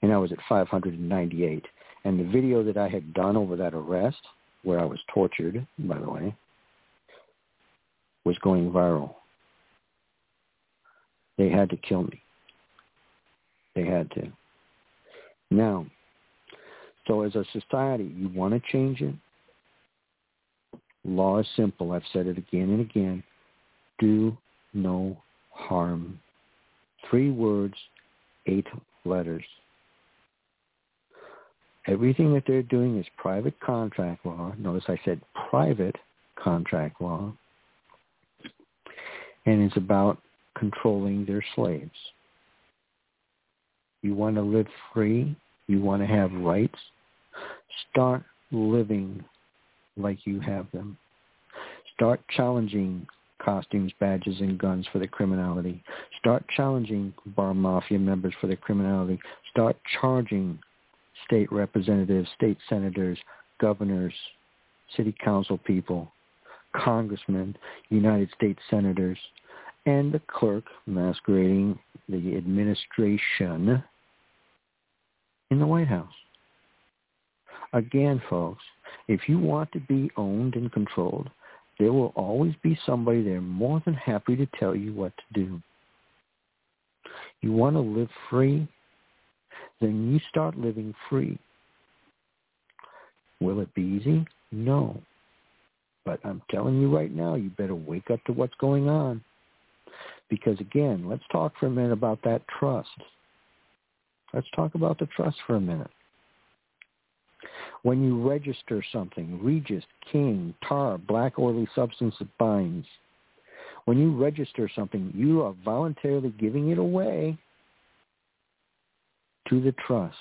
And I was at five hundred ninety-eight. And the video that I had done over that arrest, where I was tortured, by the way, was going viral. They had to kill me. They had to. Now, so as a society, you want to change it? Law is simple. I've said it again and again. Do no harm. Three words, eight letters. Everything that they're doing is private contract law. Notice I said private contract law. And it's about controlling their slaves. You want to live free? You want to have rights? Start living like you have them. Start challenging costumes, badges, and guns for the criminality. Start challenging bar mafia members for their criminality. Start charging state representatives, state senators, governors, city council people, congressmen, United States senators, and the clerk masquerading the administration in the White House. Again, folks, if you want to be owned and controlled, there will always be somebody there more than happy to tell you what to do. You want to live free? Then you start living free. Will it be easy? No. But I'm telling you right now, you better wake up to what's going on. Because again, let's talk for a minute about that trust. Let's talk about the trust for a minute. When you register something, Regis, King, Tar, black oily substance that binds. When you register something, you are voluntarily giving it away to the trust,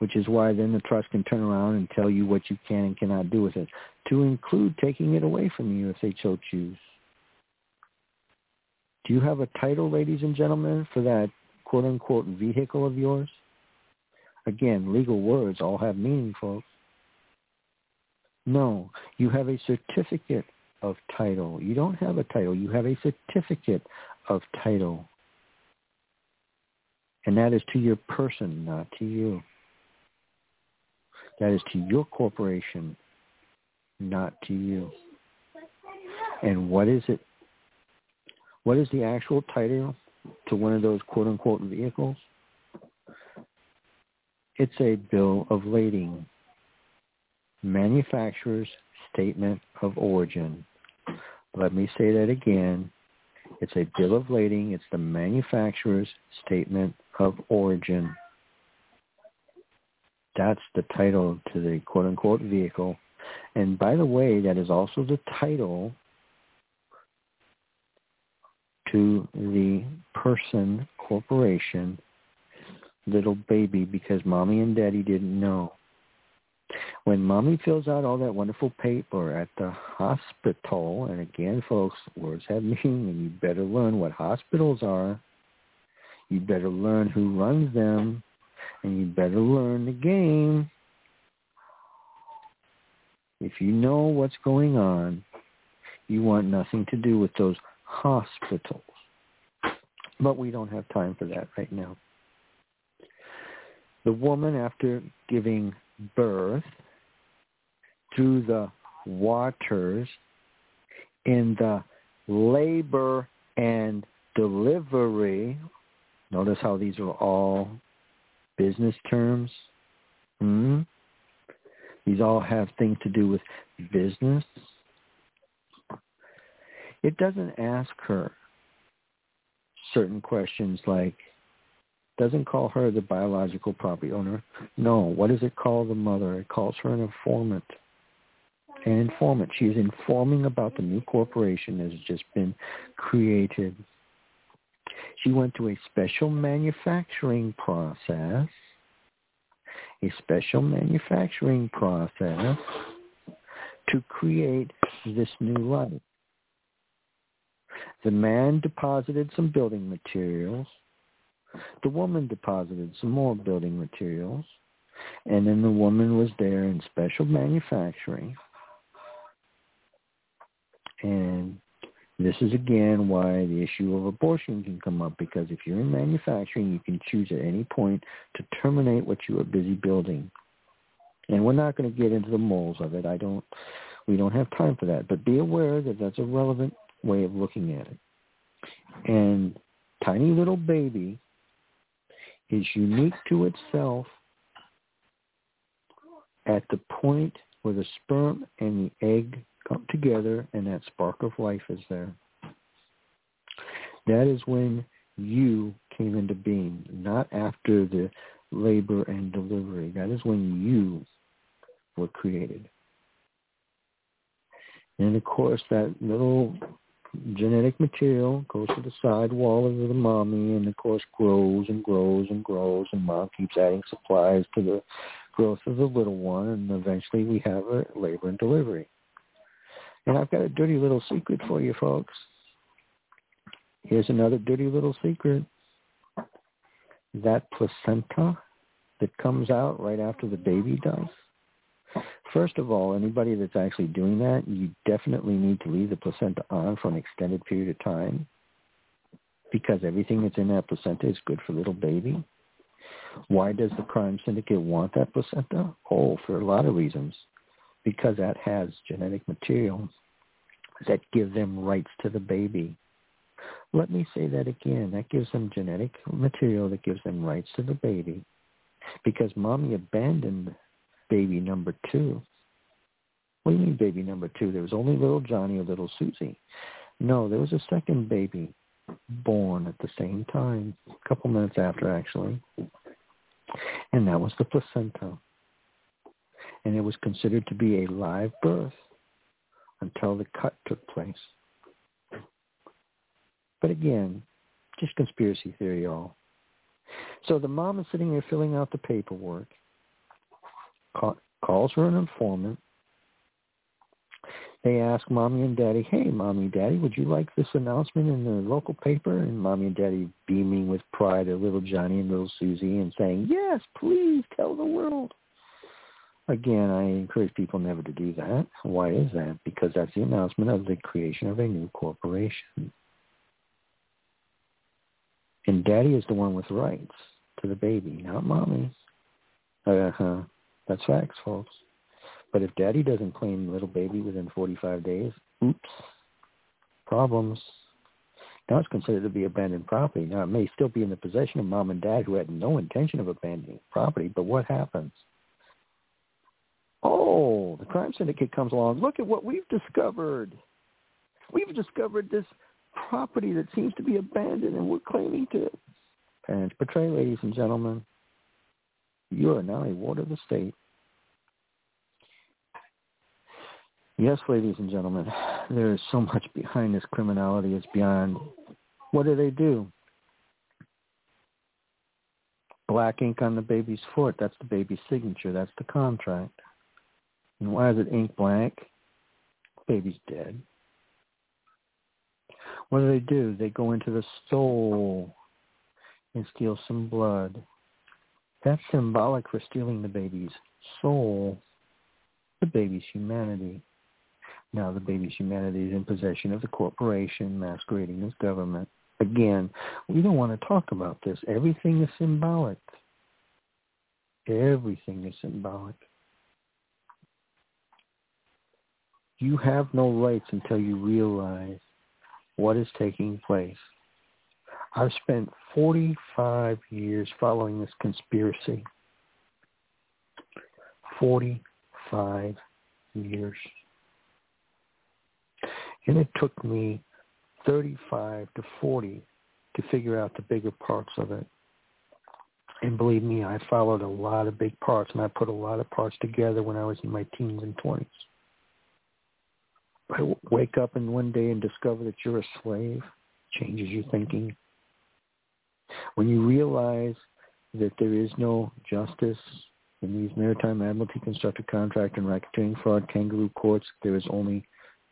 which is why then the trust can turn around and tell you what you can and cannot do with it, to include taking it away from you if they so choose. Do you have a title, ladies and gentlemen, for that quote-unquote vehicle of yours? Again, legal words all have meaning, folks. No, you have a certificate of title. You don't have a title. You have a certificate of title. And that is to your person, not to you. That is to your corporation, not to you. And what is it? What is the actual title to one of those quote-unquote vehicles? It's a bill of lading, manufacturer's statement of origin. Let me say that again. It's a bill of lading. It's the manufacturer's statement of origin. That's the title to the quote-unquote vehicle. And by the way, that is also the title to the person, corporation, little baby, because mommy and daddy didn't know. When mommy fills out all that wonderful paper at the hospital, and again, folks, words have meaning, and you better learn what hospitals are. You better learn who runs them, and you better learn the game. If you know what's going on, you want nothing to do with those hospitals. But we don't have time for that right now. The woman, after giving birth through the waters in the labor and delivery. Notice how these are all business terms. Mm-hmm. These all have things to do with business. It doesn't ask her certain questions like, doesn't call her the biological property owner. No. What does it call the mother? It calls her an informant. An informant. She is informing about the new corporation that has just been created. She went through a special manufacturing process. A special manufacturing process to create this new life. The man deposited some building materials. The woman deposited some more building materials, and then the woman was there in special manufacturing. And this is, again, why the issue of abortion can come up, because if you're in manufacturing, you can choose at any point to terminate what you are busy building. And we're not going to get into the moles of it. I don't. We don't have time for that. But be aware that that's a relevant way of looking at it. And tiny little baby is unique to itself at the point where the sperm and the egg come together and that spark of life is there. That is when you came into being, not after the labor and delivery. That is when you were created. And, of course, that little genetic material goes to the side wall of the mommy and, of course, grows and grows and grows, and mom keeps adding supplies to the growth of the little one, and eventually we have a labor and delivery. And I've got a dirty little secret for you folks. Here's another dirty little secret. That placenta that comes out right after the baby does. First of all, anybody that's actually doing that, you definitely need to leave the placenta on for an extended period of time, because everything that's in that placenta is good for little baby. Why does the crime syndicate want that placenta? Oh, for a lot of reasons. Because that has genetic material that give them rights to the baby. Let me say that again. That gives them genetic material that gives them rights to the baby, because mommy abandoned baby number two. What do you mean baby number two? There was only little Johnny or little Susie. No, there was a second baby born at the same time, a couple minutes after actually, and that was the placenta. And it was considered to be a live birth until the cut took place. But again, just conspiracy theory all. So the mom is sitting there filling out the paperwork, ca- calls her an informant. They ask mommy and daddy, hey, mommy, daddy, would you like this announcement in the local paper? And mommy and daddy beaming with pride at little Johnny and little Susie and saying, yes, please tell the world. Again, I encourage people never to do that. Why is that? Because that's the announcement of the creation of a new corporation. And daddy is the one with rights to the baby, not mommy. Uh-huh. That's facts, folks. But if daddy doesn't claim little baby within forty-five days, oops, problems. Now it's considered to be abandoned property. Now it may still be in the possession of mom and dad, who had no intention of abandoning property, but what happens? Oh, the crime syndicate comes along. Look at what we've discovered. We've discovered this property that seems to be abandoned, and we're claiming to it. Parents patriae, ladies and gentlemen, you are now a ward of the state. Yes, ladies and gentlemen, there is so much behind this criminality. It's beyond. What do they do? Black ink on the baby's foot. That's the baby's signature. That's the contract. And why is it ink blank? Baby's dead. What do they do? They go into the soul and steal some blood. That's symbolic for stealing the baby's soul, the baby's humanity. Now the baby's humanity is in possession of the corporation masquerading as government. Again, we don't want to talk about this. Everything is symbolic. Everything is symbolic. You have no rights until you realize what is taking place. I've spent forty-five years following this conspiracy. forty-five years. And it took me thirty-five to forty to figure out the bigger parts of it. And believe me, I followed a lot of big parts, and I put a lot of parts together when I was in my teens and twenties. I wake up in one day and discover that you're a slave. Changes your thinking. When you realize that there is no justice in these Maritime Admiralty Constructive Contract and Racketeering Fraud Kangaroo Courts, there is only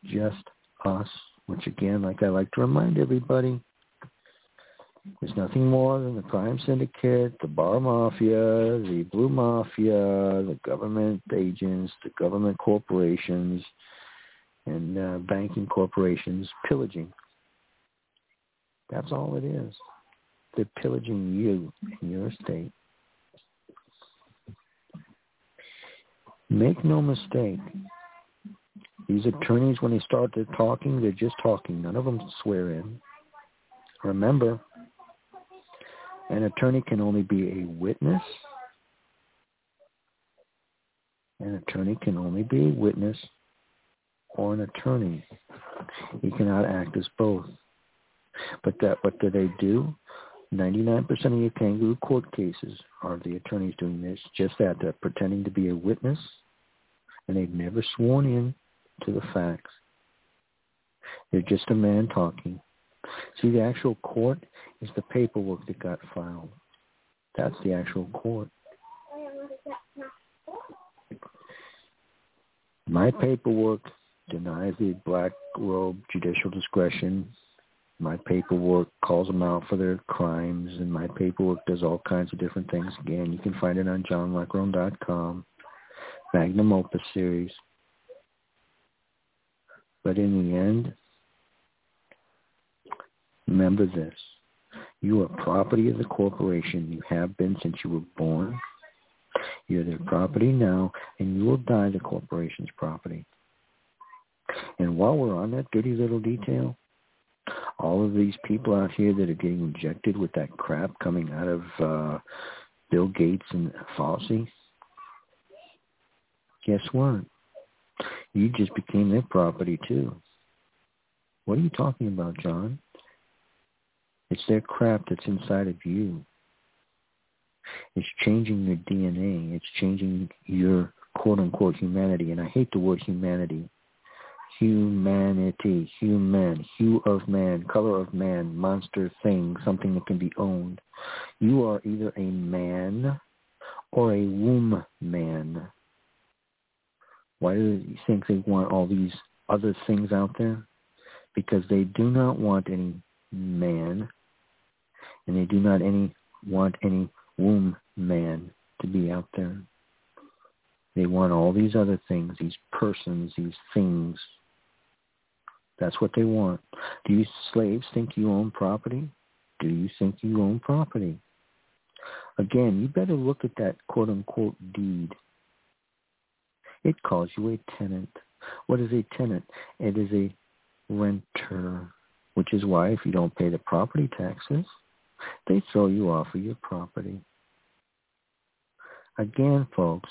just us, which again, like I like to remind everybody, was nothing more than the crime syndicate, the bar mafia, the blue mafia, the government agents, the government corporations, and uh, banking corporations pillaging. That's all it is. They're pillaging you and your estate. Make no mistake. These attorneys, when they start their talking, they're just talking. None of them swear in. Remember, an attorney can only be a witness. An attorney can only be a witness or an attorney. He cannot act as both. But that, what do they do? ninety-nine percent of your kangaroo court cases are the attorneys doing this, just that. They're pretending to be a witness, and they've never sworn in to the facts. They're just a man talking. See, the actual court is the paperwork that got filed. That's the actual court. My paperwork denies the black robe judicial discretion. My paperwork calls them out for their crimes, and my paperwork does all kinds of different things. Again, you can find it on John Leckrone dot com, magnum opus series. But in the end, remember this. You are property of the corporation. You have been since you were born. You're their property now, and you will die the corporation's property. And while we're on that dirty little detail, all of these people out here that are getting injected with that crap coming out of uh, Bill Gates and Fauci, guess what? You just became their property too. What are you talking about, John? It's their crap that's inside of you. It's changing your D N A. It's changing your quote-unquote humanity. And I hate the word humanity. Humanity, human, hue of man, color of man, monster thing, something that can be owned. You are either a man or a womb man. Why do you think they want all these other things out there? Because they do not want any man, and they do not any want any womb man to be out there. They want all these other things, these persons, these things. That's what they want. Do you slaves think you own property? Do you think you own property? Again, you better look at that quote-unquote deed. It calls you a tenant. What is a tenant? It is a renter, which is why if you don't pay the property taxes, they throw you off of your property. Again, folks,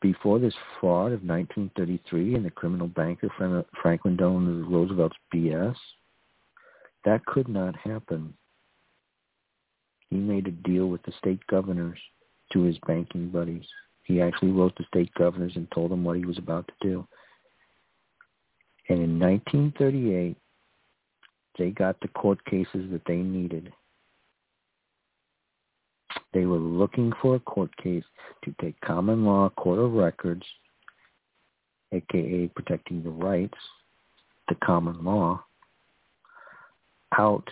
before this fraud of nineteen thirty-three and the criminal banker Franklin Delano Roosevelt's B S, that could not happen. He made a deal with the state governors to his banking buddies. He actually wrote the state governors and told them what he was about to do. And in nineteen thirty-eight, they got the court cases that they needed. They were looking for a court case to take common law court of records, a k a protecting the rights, the common law, out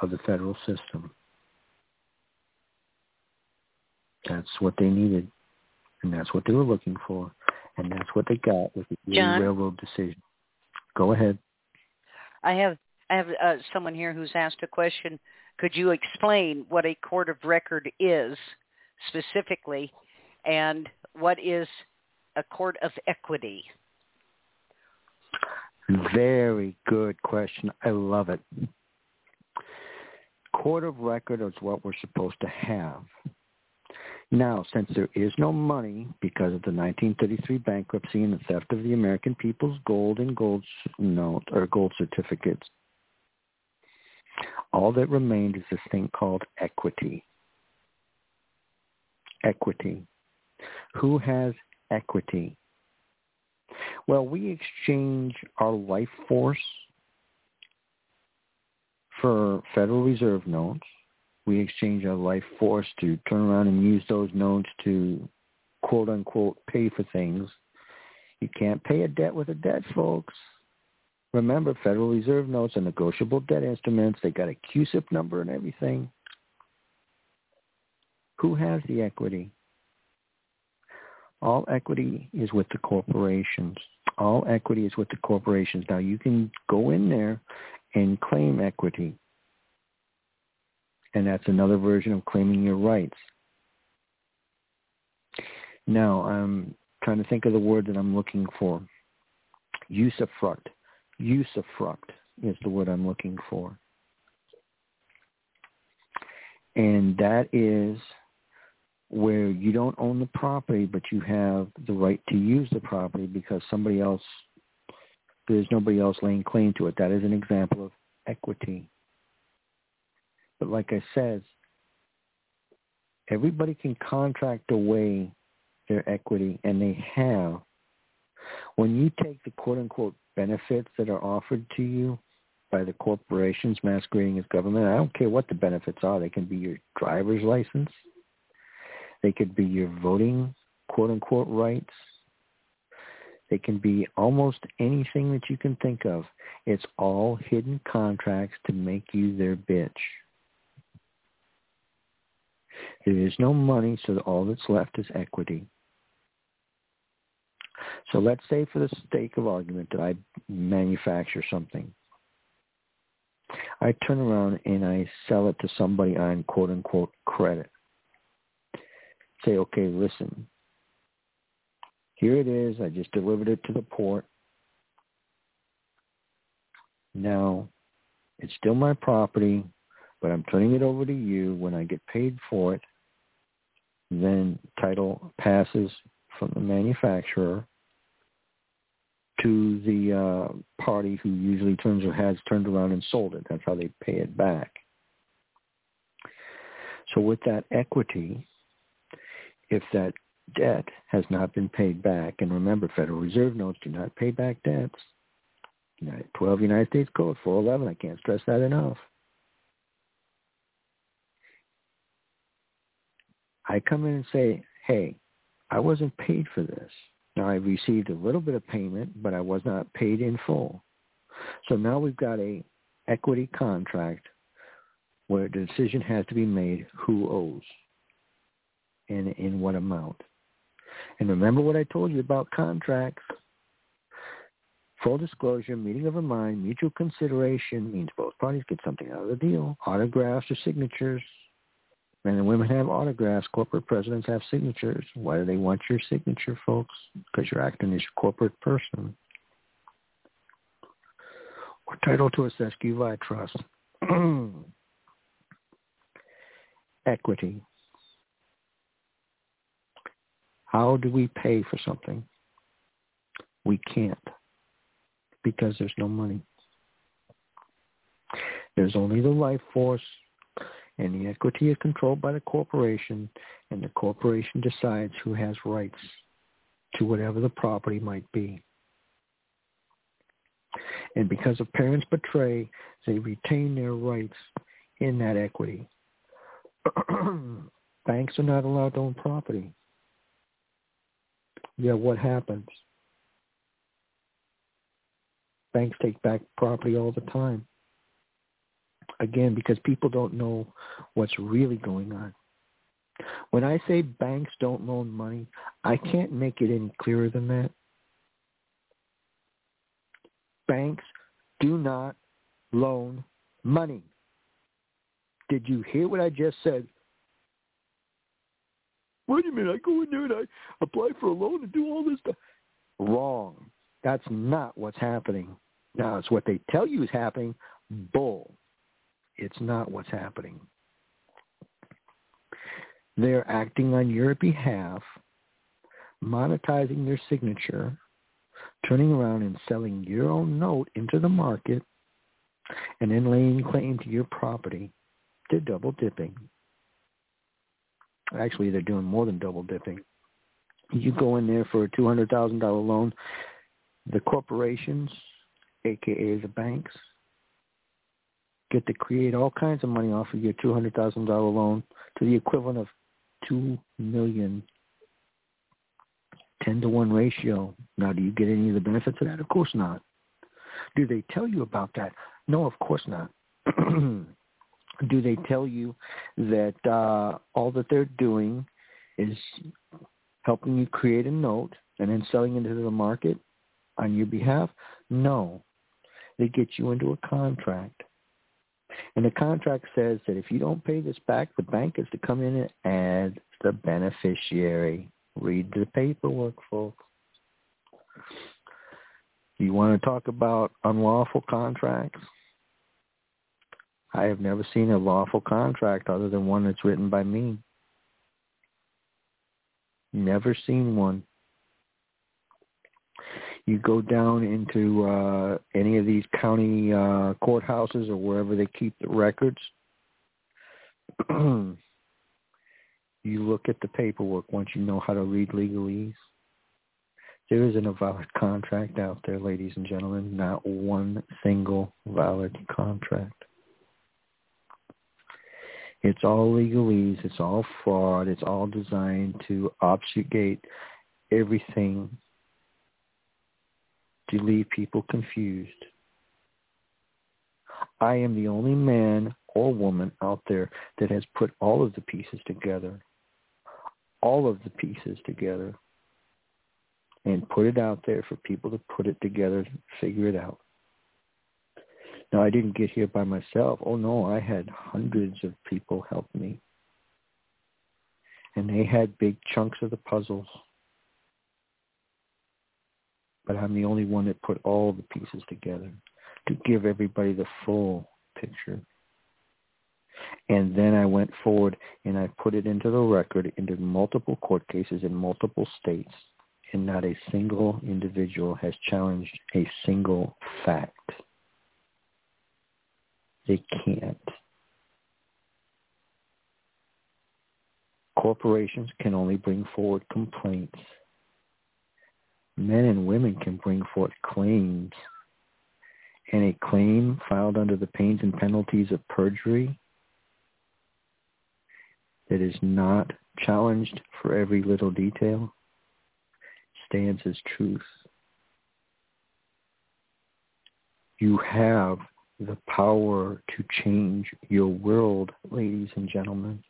of the federal system. That's what they needed, and that's what they were looking for, and that's what they got with the John, railroad decision. Go ahead. I have I have uh, someone here who's asked a question. Could you explain what a court of record is specifically, and what is a court of equity? Very good question. I love it. Court of record is what we're supposed to have. Now, since there is no money because of the nineteen thirty-three bankruptcy and the theft of the American people's gold and gold note or gold certificates, all that remained is this thing called equity. Equity. Who has equity? Well, we exchange our life force for Federal Reserve notes. We exchange our life force to turn around and use those notes to, quote unquote, pay for things. You can't pay a debt with a debt, folks. Remember, Federal Reserve notes are negotiable debt instruments. They got a Q S I P number and everything. Who has the equity? All equity is with the corporations. All equity is with the corporations. Now, you can go in there and claim equity. And that's another version of claiming your rights. Now, I'm trying to think of the word that I'm looking for. Usufruct. Usufruct is the word I'm looking for. And that is where you don't own the property, but you have the right to use the property because somebody else, there's nobody else laying claim to it. That is an example of equity. But like I said, everybody can contract away their equity, and they have. When you take the quote-unquote benefits that are offered to you by the corporations masquerading as government, I don't care what the benefits are. They can be your driver's license. They could be your voting, quote-unquote, rights. They can be almost anything that you can think of. It's all hidden contracts to make you their bitch. There is no money, so all that's left is equity. So let's say for the sake of argument that I manufacture something. I turn around and I sell it to somebody on, quote-unquote, credit. Say, okay, listen, here it is. I just delivered it to the port. Now, it's still my property, but I'm turning it over to you. When I get paid for it, then title passes from the manufacturer to the uh, party who usually turns or has turned around and sold it. That's how they pay it back. So with that equity, if that debt has not been paid back, and remember, Federal Reserve notes do not pay back debts. twelve United States Code four eleven, I can't stress that enough. I come in and say, hey, I wasn't paid for this. Now, I received a little bit of payment, but I was not paid in full. So now we've got an equity contract where a decision has to be made who owes. And in what amount. And remember what I told you about contracts. Full disclosure, meeting of a mind, mutual consideration means both parties get something out of the deal. Autographs or signatures. Men and women have autographs. Corporate presidents have signatures. Why do they want your signature, folks? Because you're acting as a corporate person. Or title to a Sescuvi trust. Equity. How do we pay for something? We can't because there's no money. There's only the life force, and the equity is controlled by the corporation, and the corporation decides who has rights to whatever the property might be. And because of parens patriae, they retain their rights in that equity. Banks are not allowed to own property. Yeah, what happens? Banks take back property all the time. Again, because people don't know what's really going on. When I say banks don't loan money, I can't make it any clearer than that. Banks do not loan money. Did you hear what I just said? Wait a minute, I go in there and I apply for a loan and do all this stuff. Wrong. That's not what's happening. Now, it's what they tell you is happening. Bull. It's not what's happening. They're acting on your behalf, monetizing their signature, turning around and selling your own note into the market, and then laying claim to your property. They're double dipping. Actually, they're doing more than double dipping. You go in there for a two hundred thousand dollars loan. The corporations, a k a the banks, get to create all kinds of money off of your two hundred thousand dollars loan to the equivalent of two million dollars, ten to one ratio. Now, do you get any of the benefits of that? Of course not. Do they tell you about that? No, of course not. Do they tell you that uh, all that they're doing is helping you create a note and then selling it into the market on your behalf? No. They get you into a contract. And the contract says that if you don't pay this back, the bank is to come in and add the beneficiary. Read the paperwork, folks. You want to talk about unlawful contracts? I have never seen a lawful contract other than one that's written by me. Never seen one. You go down into uh, any of these county uh, courthouses or wherever they keep the records. You look at the paperwork once you know how to read legalese. There isn't a valid contract out there, ladies and gentlemen. Not one single valid contract. It's all legalese. It's all fraud. It's all designed to obfuscate everything, to leave people confused. I am the only man or woman out there that has put all of the pieces together, all of the pieces together, and put it out there for people to put it together, figure it out. Now, I didn't get here by myself. Oh, no, I had hundreds of people help me. And they had big chunks of the puzzles. But I'm the only one that put all the pieces together to give everybody the full picture. And then I went forward and I put it into the record, into multiple court cases in multiple states, and not a single individual has challenged a single fact. They can't. Corporations can only bring forward complaints. Men and women can bring forth claims, and a claim filed under the pains and penalties of perjury that is not challenged for every little detail stands as truth. You have the power to change your world, ladies and gentlemen.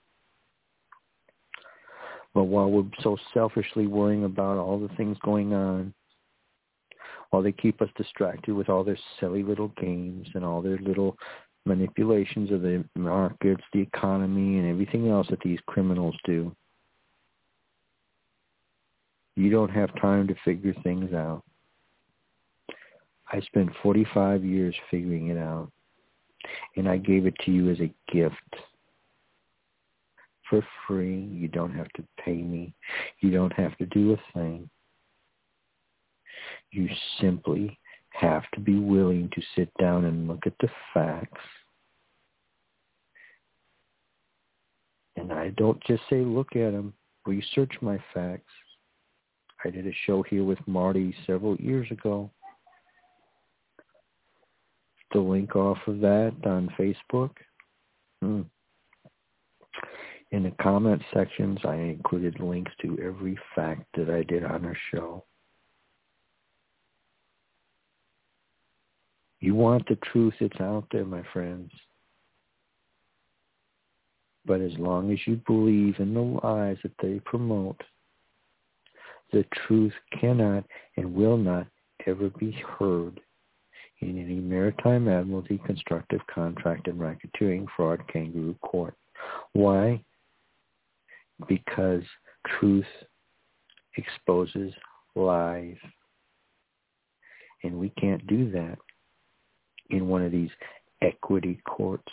But while we're so selfishly worrying about all the things going on, while they keep us distracted with all their silly little games and all their little manipulations of the markets, the economy, and everything else that these criminals do, you don't have time to figure things out. I spent forty-five years figuring it out, and I gave it to you as a gift. For free. You don't have to pay me. You don't have to do a thing. You simply have to be willing to sit down and look at the facts. And I don't just say look at them. Research my facts. I did a show here with Marty several years ago. The link off of that on Facebook. Hmm. In the comment sections, I included links to every fact that I did on our show. You want the truth, it's out there, my friends. But as long as you believe in the lies that they promote, the truth cannot and will not ever be heard in any Maritime Admiralty Constructive Contract and Racketeering Fraud Kangaroo Court. Why? Because truth exposes lies. And we can't do that in one of these equity courts.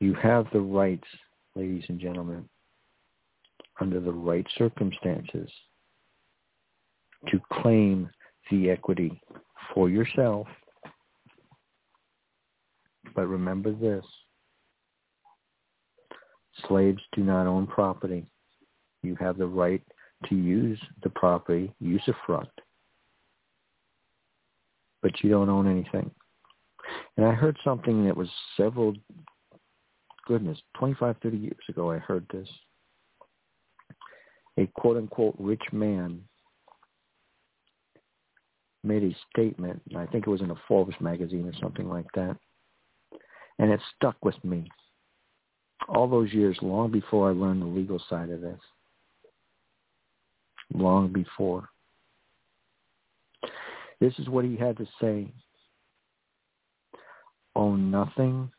You have the rights, ladies and gentlemen, under the right circumstances, to claim the equity for yourself. But remember this. Slaves do not own property. You have the right to use the property, usufruct, but you don't own anything. And I heard something that was several, goodness, twenty-five, thirty years ago I heard this. A quote-unquote rich man made a statement, and I think it was in a Forbes magazine or something like that, and it stuck with me all those years, long before I learned the legal side of this, long before. This is what he had to say. Own nothing,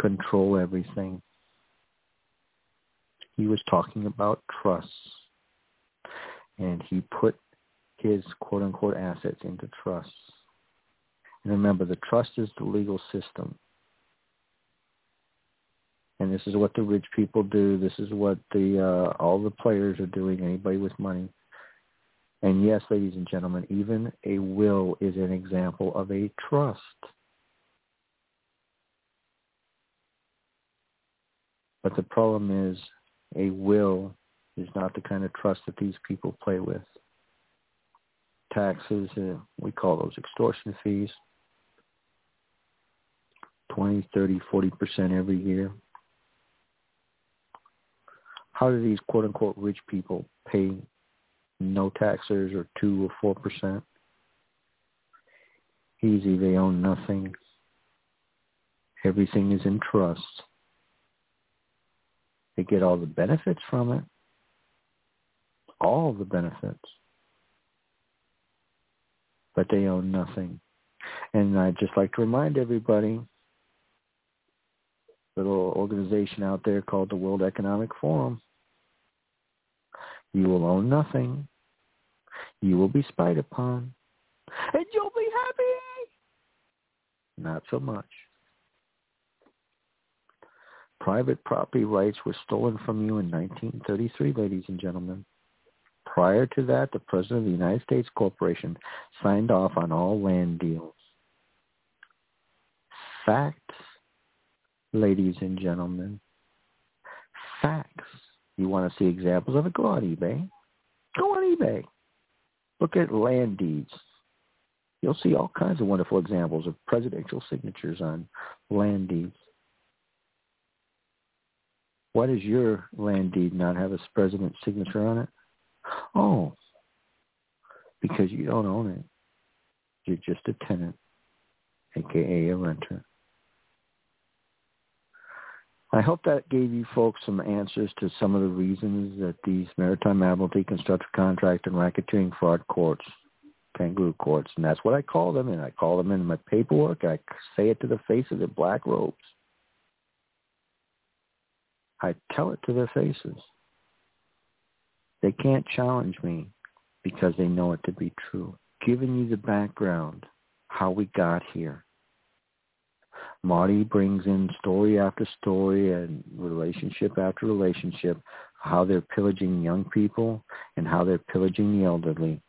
control everything. He was talking about trusts, and he put his quote-unquote assets into trusts. And remember, the trust is the legal system. And this is what the rich people do. This is what the uh, all the players are doing, anybody with money. And yes, ladies and gentlemen, even a will is an example of a trust. But the problem is, a will is not the kind of trust that these people play with. Taxes, uh, we call those extortion fees, twenty, thirty, forty percent every year. How do these quote-unquote rich people pay no taxes or two or four percent? Easy, they own nothing. Everything is in trust. They get all the benefits from it, all the benefits, but they own nothing. And I'd just like to remind everybody, little organization out there called the World Economic Forum, you will own nothing, you will be spied upon, and you'll be happy. Not so much. Private property rights were stolen from you in nineteen thirty-three, ladies and gentlemen. Prior to that, the President of the United States Corporation signed off on all land deals. Facts, ladies and gentlemen. Facts. You want to see examples of it? Go on eBay. Go on eBay. Look at land deeds. You'll see all kinds of wonderful examples of presidential signatures on land deeds. Why does your land deed not have a president's signature on it? Oh, because you don't own it. You're just a tenant, a k a a renter. I hope that gave you folks some answers to some of the reasons that these Maritime Admiralty Constructive Contract and Racketeering Fraud Courts, kangaroo courts, and that's what I call them, and I call them in my paperwork. I say it to the face of the black robes. I tell it to their faces. They can't challenge me because they know it to be true. Giving you the background, how we got here. Marty brings in story after story and relationship after relationship, how they're pillaging young people and how they're pillaging the elderly.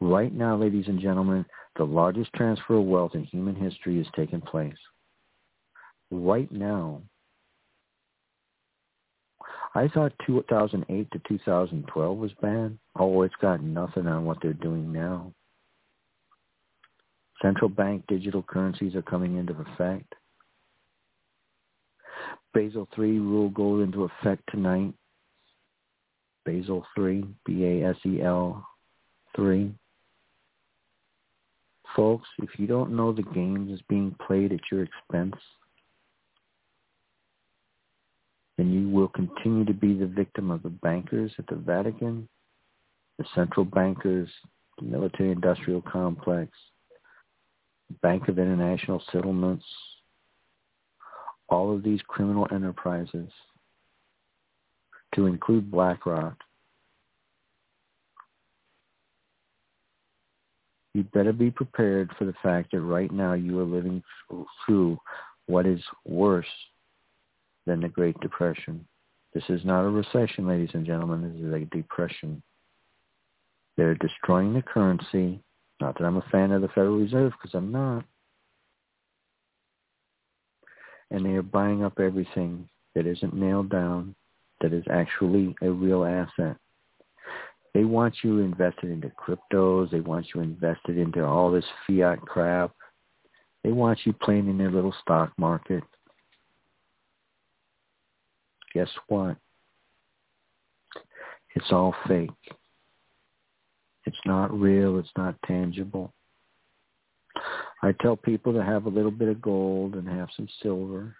Right now, ladies and gentlemen, the largest transfer of wealth in human history is taking place. Right now, I thought two thousand eight to two thousand twelve was bad. Oh, it's got nothing on what they're doing now. Central bank digital currencies are coming into effect. Basel three rule goes into effect tonight. Basel three, B A S E L three. Folks, if you don't know the game that's being played at your expense, then you will continue to be the victim of the bankers at the Vatican, the central bankers, the military-industrial complex, Bank of International Settlements, all of these criminal enterprises, to include BlackRock. You better be prepared for the fact that right now you are living through what is worse than the Great Depression. This is not a recession, ladies and gentlemen. This is a depression. They're destroying the currency. Not that I'm a fan of the Federal Reserve, because I'm not. And they are buying up everything that isn't nailed down, that is actually a real asset. They want you invested into cryptos. They want you invested into all this fiat crap. They want you playing in their little stock market. Guess what? It's all fake. It's not real. It's not tangible. I tell people to have a little bit of gold and have some silver.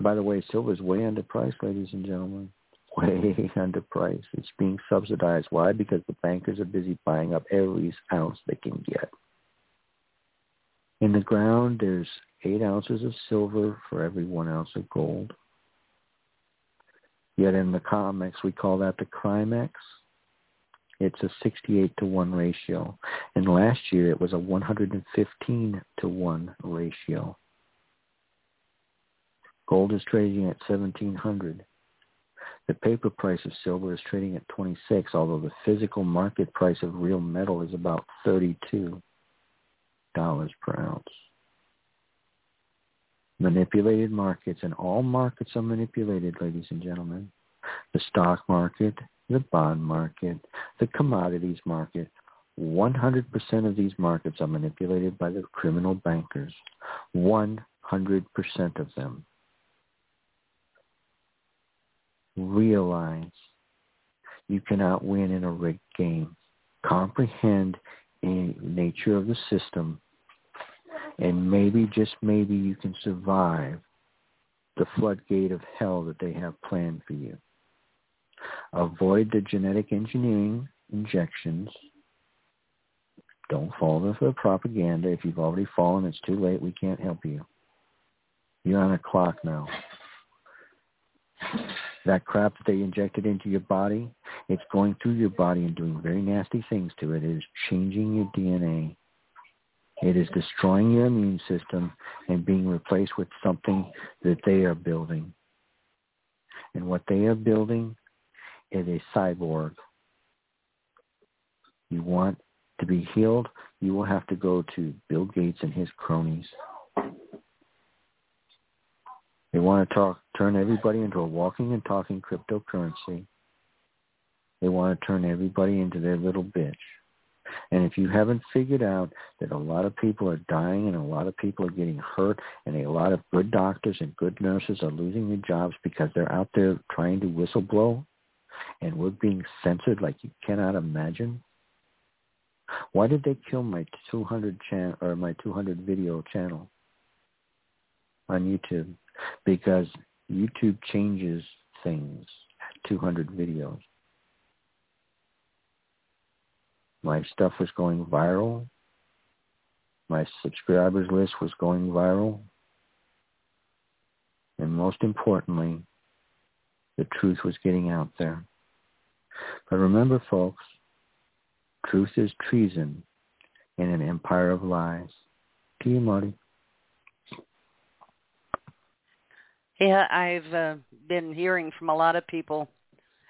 By the way, silver is way underpriced, ladies and gentlemen. Way underpriced. It's being subsidized. Why? Because the bankers are busy buying up every ounce they can get. In the ground, there's eight ounces of silver for every one ounce of gold. Yet in the comics, we call that the Crimex. It's a sixty-eight to one ratio. And last year, it was a one hundred fifteen to one ratio. Gold is trading at seventeen hundred. The paper price of silver is trading at twenty-six, although the physical market price of real metal is about thirty-two dollars per ounce. Manipulated markets, and all markets are manipulated, ladies and gentlemen. The stock market, the bond market, the commodities market, one hundred percent of these markets are manipulated by the criminal bankers, one hundred percent of them. Realize you cannot win in a rigged game. Comprehend the nature of the system, and maybe, just maybe, you can survive the floodgate of hell that they have planned for you. Avoid the genetic engineering injections. Don't fall for the propaganda. If you've already fallen, it's too late. We can't help you. You're on a clock now. That crap that they injected into your body, it's going through your body and doing very nasty things to it. It is changing your D N A. It is destroying your immune system and being replaced with something that they are building. And what they are building is a cyborg. You want to be healed, you will have to go to Bill Gates and his cronies. They want to talk, turn everybody into a walking and talking cryptocurrency. They want to turn everybody into their little bitch. And if you haven't figured out that a lot of people are dying and a lot of people are getting hurt and a lot of good doctors and good nurses are losing their jobs because they're out there trying to whistleblow and we're being censored like you cannot imagine, why did they kill my two hundred chan- or my two hundred video channel on YouTube? Because YouTube changes things at two hundred videos. My stuff was going viral. My subscribers list was going viral. And most importantly, the truth was getting out there. But remember, folks, truth is treason in an empire of lies. To you, Marty. Yeah, I've uh, been hearing from a lot of people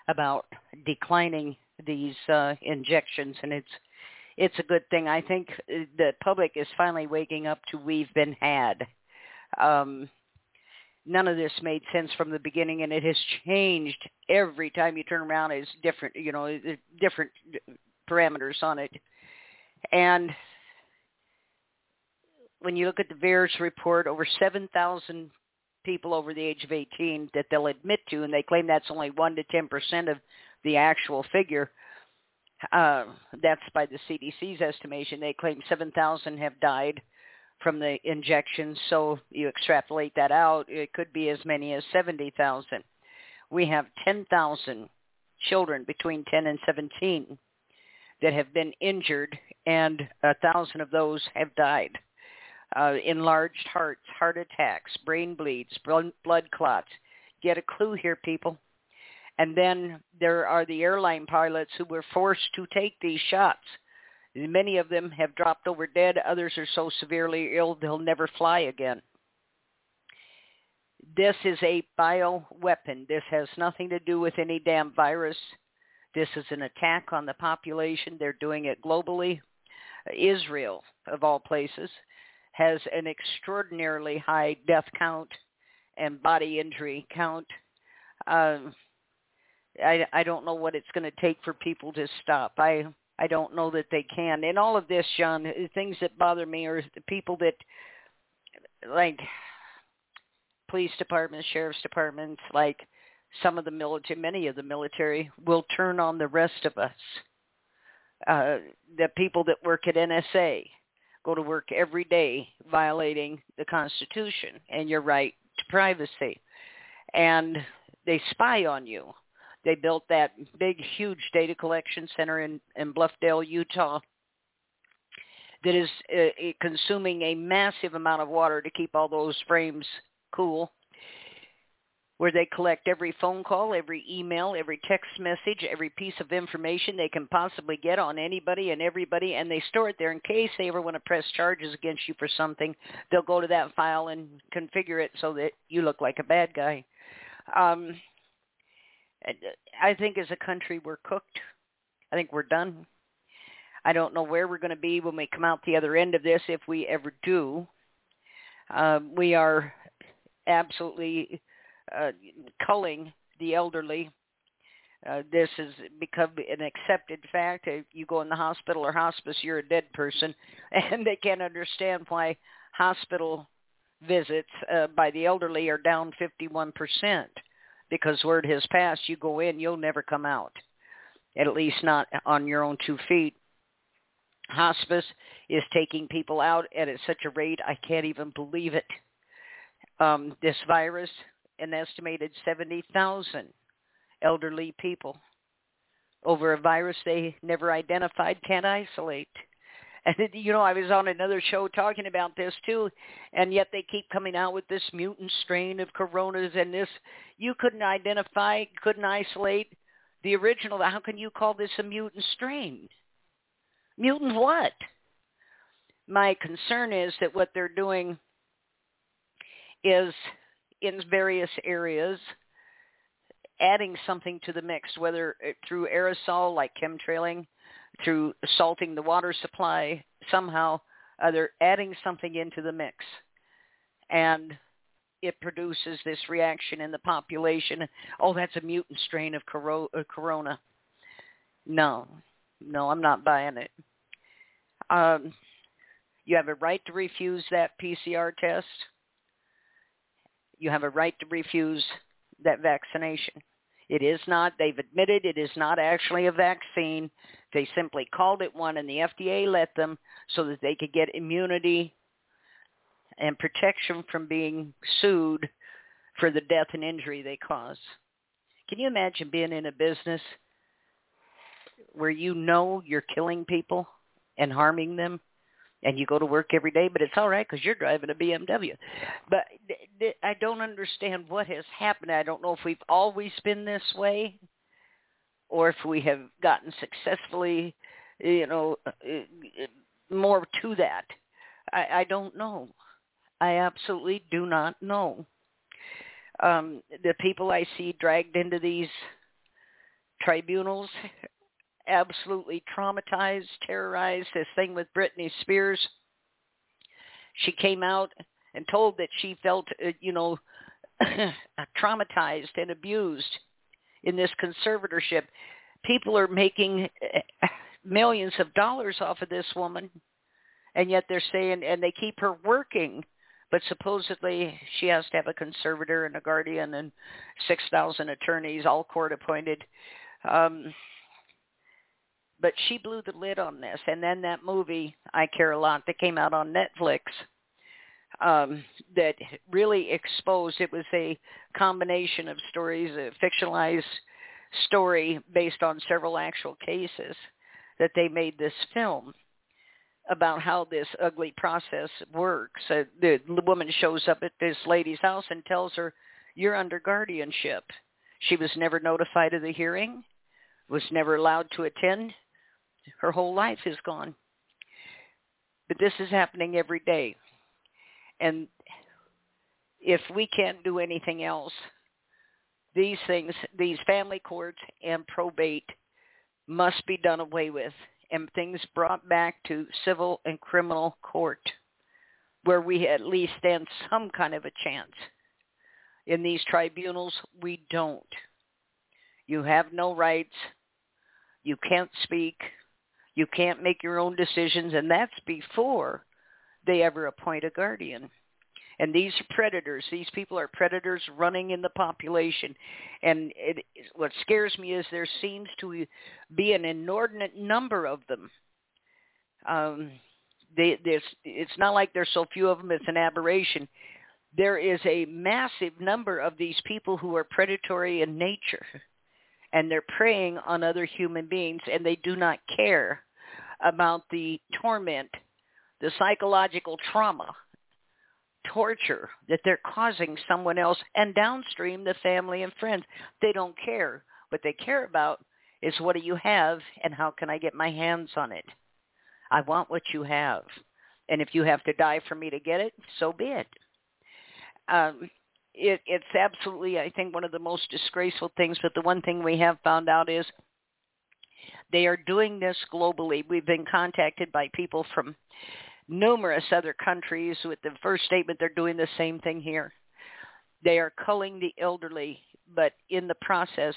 about declining these uh, injections, and it's it's a good thing. I think the public is finally waking up to we've been had. Um, none of this made sense from the beginning, and it has changed every time you turn around. It's different, you know, different parameters on it. And when you look at the V A E R's report, over seven thousand people over the age of eighteen that they'll admit to, and they claim that's only one to ten percent of the actual figure. Uh, that's by the C D C's estimation. They claim seven thousand have died from the injections, so you extrapolate that out, it could be as many as seventy thousand. We have ten thousand children between ten and seventeen that have been injured, and one thousand of those have died. Uh, enlarged hearts, heart attacks, brain bleeds, blood clots. Get a clue here, people. And then there are the airline pilots who were forced to take these shots. Many of them have dropped over dead. Others are so severely ill they'll never fly again. This is a bioweapon. This has nothing to do with any damn virus. This is an attack on the population. They're doing it globally. Israel, of all places, has an extraordinarily high death count and body injury count. Um, I, I don't know what it's going to take for people to stop. I, I don't know that they can. In all of this, John, the things that bother me are the people that, like police departments, sheriff's departments, like some of the military, many of the military, will turn on the rest of us. uh, the people that work at N S A go to work every day violating the Constitution and your right to privacy. And they spy on you. They built that big, huge data collection center in, in Bluffdale, Utah, that is uh, consuming a massive amount of water to keep all those frames cool, where they collect every phone call, every email, every text message, every piece of information they can possibly get on anybody and everybody, and they store it there in case they ever want to press charges against you for something. They'll go to that file and configure it so that you look like a bad guy. Um, I think as a country we're cooked. I think we're done. I don't know where we're going to be when we come out the other end of this, if we ever do. Uh, we are absolutely uh, culling the elderly. Uh, this has become an accepted fact. If you go in the hospital or hospice, you're a dead person, and they can't understand why hospital visits uh, by the elderly are down fifty-one percent, because word has passed, you go in, you'll never come out, at least not on your own two feet. Hospice is taking people out at such a rate, I can't even believe it. Um, this virus, an estimated seventy thousand elderly people over a virus they never identified, can't isolate. And, you know, I was on another show talking about this, too, and yet they keep coming out with this mutant strain of coronas and this. You couldn't identify, couldn't isolate the original. How can you call this a mutant strain? Mutant what? My concern is that what they're doing is, in various areas, adding something to the mix, whether through aerosol, like chemtrailing, through salting the water supply, somehow uh, they're adding something into the mix. And it produces this reaction in the population. Oh, that's a mutant strain of coro- uh, corona. No. No, I'm not buying it. Um, you have a right to refuse that P C R test. You have a right to refuse that vaccination. It is not, they've admitted it is not actually a vaccine. They simply called it one, and the F D A let them so that they could get immunity and protection from being sued for the death and injury they cause. Can you imagine being in a business where you know you're killing people and harming them, and you go to work every day, but it's all right because you're driving a B M W. But th- th- I don't understand what has happened. I don't know if we've always been this way or if we have gotten successfully, you know, more to that. I, I don't know. I absolutely do not know. Um, the people I see dragged into these tribunals absolutely traumatized, terrorized. This thing with Britney Spears, she came out and told that she felt, uh, you know, traumatized and abused in this conservatorship. People are making millions of dollars off of this woman, and yet they're saying, and they keep her working, but supposedly she has to have a conservator and a guardian and six thousand attorneys, all court appointed. Um, But she blew the lid on this. And then that movie, I Care a Lot, that came out on Netflix, um, that really exposed, it was a combination of stories, a fictionalized story based on several actual cases, that they made this film about how this ugly process works. Uh, the woman shows up at this lady's house and tells her, you're under guardianship. She was never notified of the hearing, was never allowed to attend. Her whole life is gone. But this is happening every day. And if we can't do anything else, these things, these family courts and probate must be done away with, and things brought back to civil and criminal court, where we at least stand some kind of a chance. In these tribunals, we don't. You have no rights. You can't speak. You can't make your own decisions, and that's before they ever appoint a guardian. And these are predators. These people are predators running in the population. And it, what scares me is there seems to be an inordinate number of them. Um, they, it's not like there's so few of them. It's an aberration. There is a massive number of these people who are predatory in nature. And they're preying on other human beings, and they do not care about the torment, the psychological trauma, torture that they're causing someone else, and downstream the family and friends. They don't care. What they care about is, what do you have, and how can I get my hands on it? I want what you have. And if you have to die for me to get it, so be it. Um, It, it's absolutely, I think, one of the most disgraceful things. But the one thing we have found out is they are doing this globally. We've been contacted by people from numerous other countries with the first statement they're doing the same thing here. They are culling the elderly, but in the process,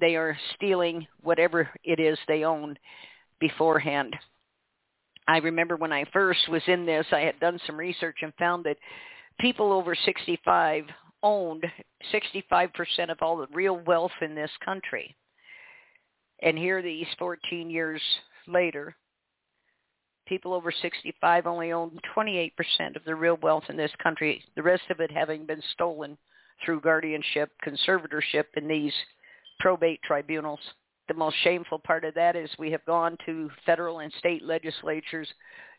they are stealing whatever it is they own beforehand. I remember when I first was in this, I had done some research and found that people over sixty-five owned sixty-five percent of all the real wealth in this country. And here these fourteen years later, people over sixty-five only own twenty-eight percent of the real wealth in this country, the rest of it having been stolen through guardianship, conservatorship, and these probate tribunals. The most shameful part of that is we have gone to federal and state legislatures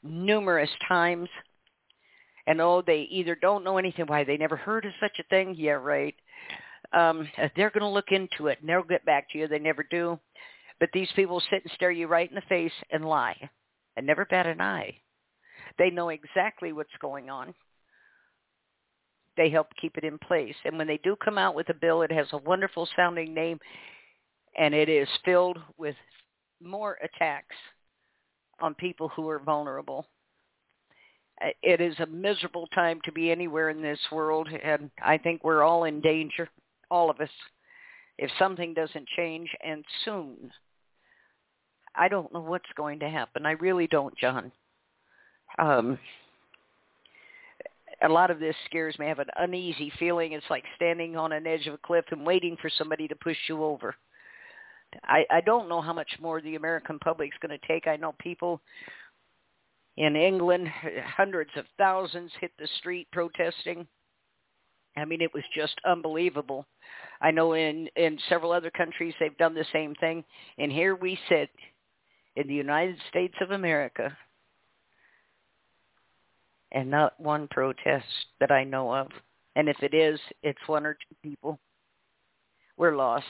numerous times. And, oh, they either don't know anything. Why, they never heard of such a thing? Yeah, right. Um, they're going to look into it, and they'll get back to you. They never do. But these people sit and stare you right in the face and lie and never bat an eye. They know exactly what's going on. They help keep it in place. And when they do come out with a bill, it has a wonderful-sounding name, and it is filled with more attacks on people who are vulnerable. It is a miserable time to be anywhere in this world, and I think we're all in danger, all of us, if something doesn't change, and soon. I don't know what's going to happen. I really don't, John. Um, a lot of this scares me. I have an uneasy feeling. It's like standing on an edge of a cliff and waiting for somebody to push you over. I, I don't know how much more the American public's going to take. I know people in England, hundreds of thousands hit the street protesting. I mean, it was just unbelievable. I know in, in several other countries they've done the same thing. And here we sit in the United States of America, and not one protest that I know of. And if it is, it's one or two people. We're lost.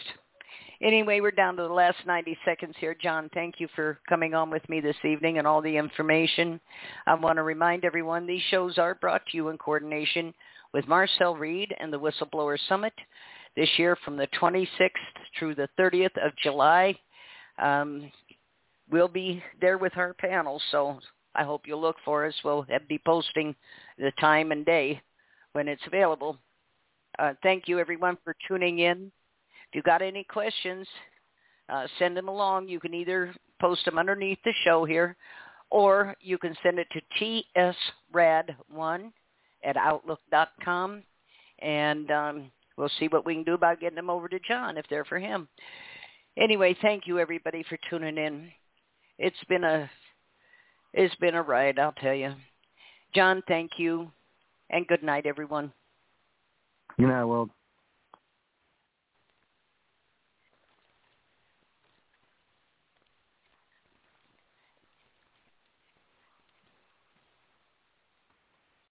Anyway, we're down to the last ninety seconds here. John, thank you for coming on with me this evening and all the information. I want to remind everyone these shows are brought to you in coordination with Marcel Reed and the Whistleblower Summit this year from the twenty-sixth through the thirtieth of July. Um, we'll be there with our panel, so I hope you'll look for us. We'll be posting the time and day when it's available. Uh, thank you, everyone, for tuning in. If you got any questions, uh, send them along. You can either post them underneath the show here, or you can send it to T S rad one at outlook dot com, and um, we'll see what we can do about getting them over to John if they're for him. Anyway, thank you, everybody, for tuning in. It's been a, it's been a ride, I'll tell you. John, thank you, and good night, everyone. Good night, Will.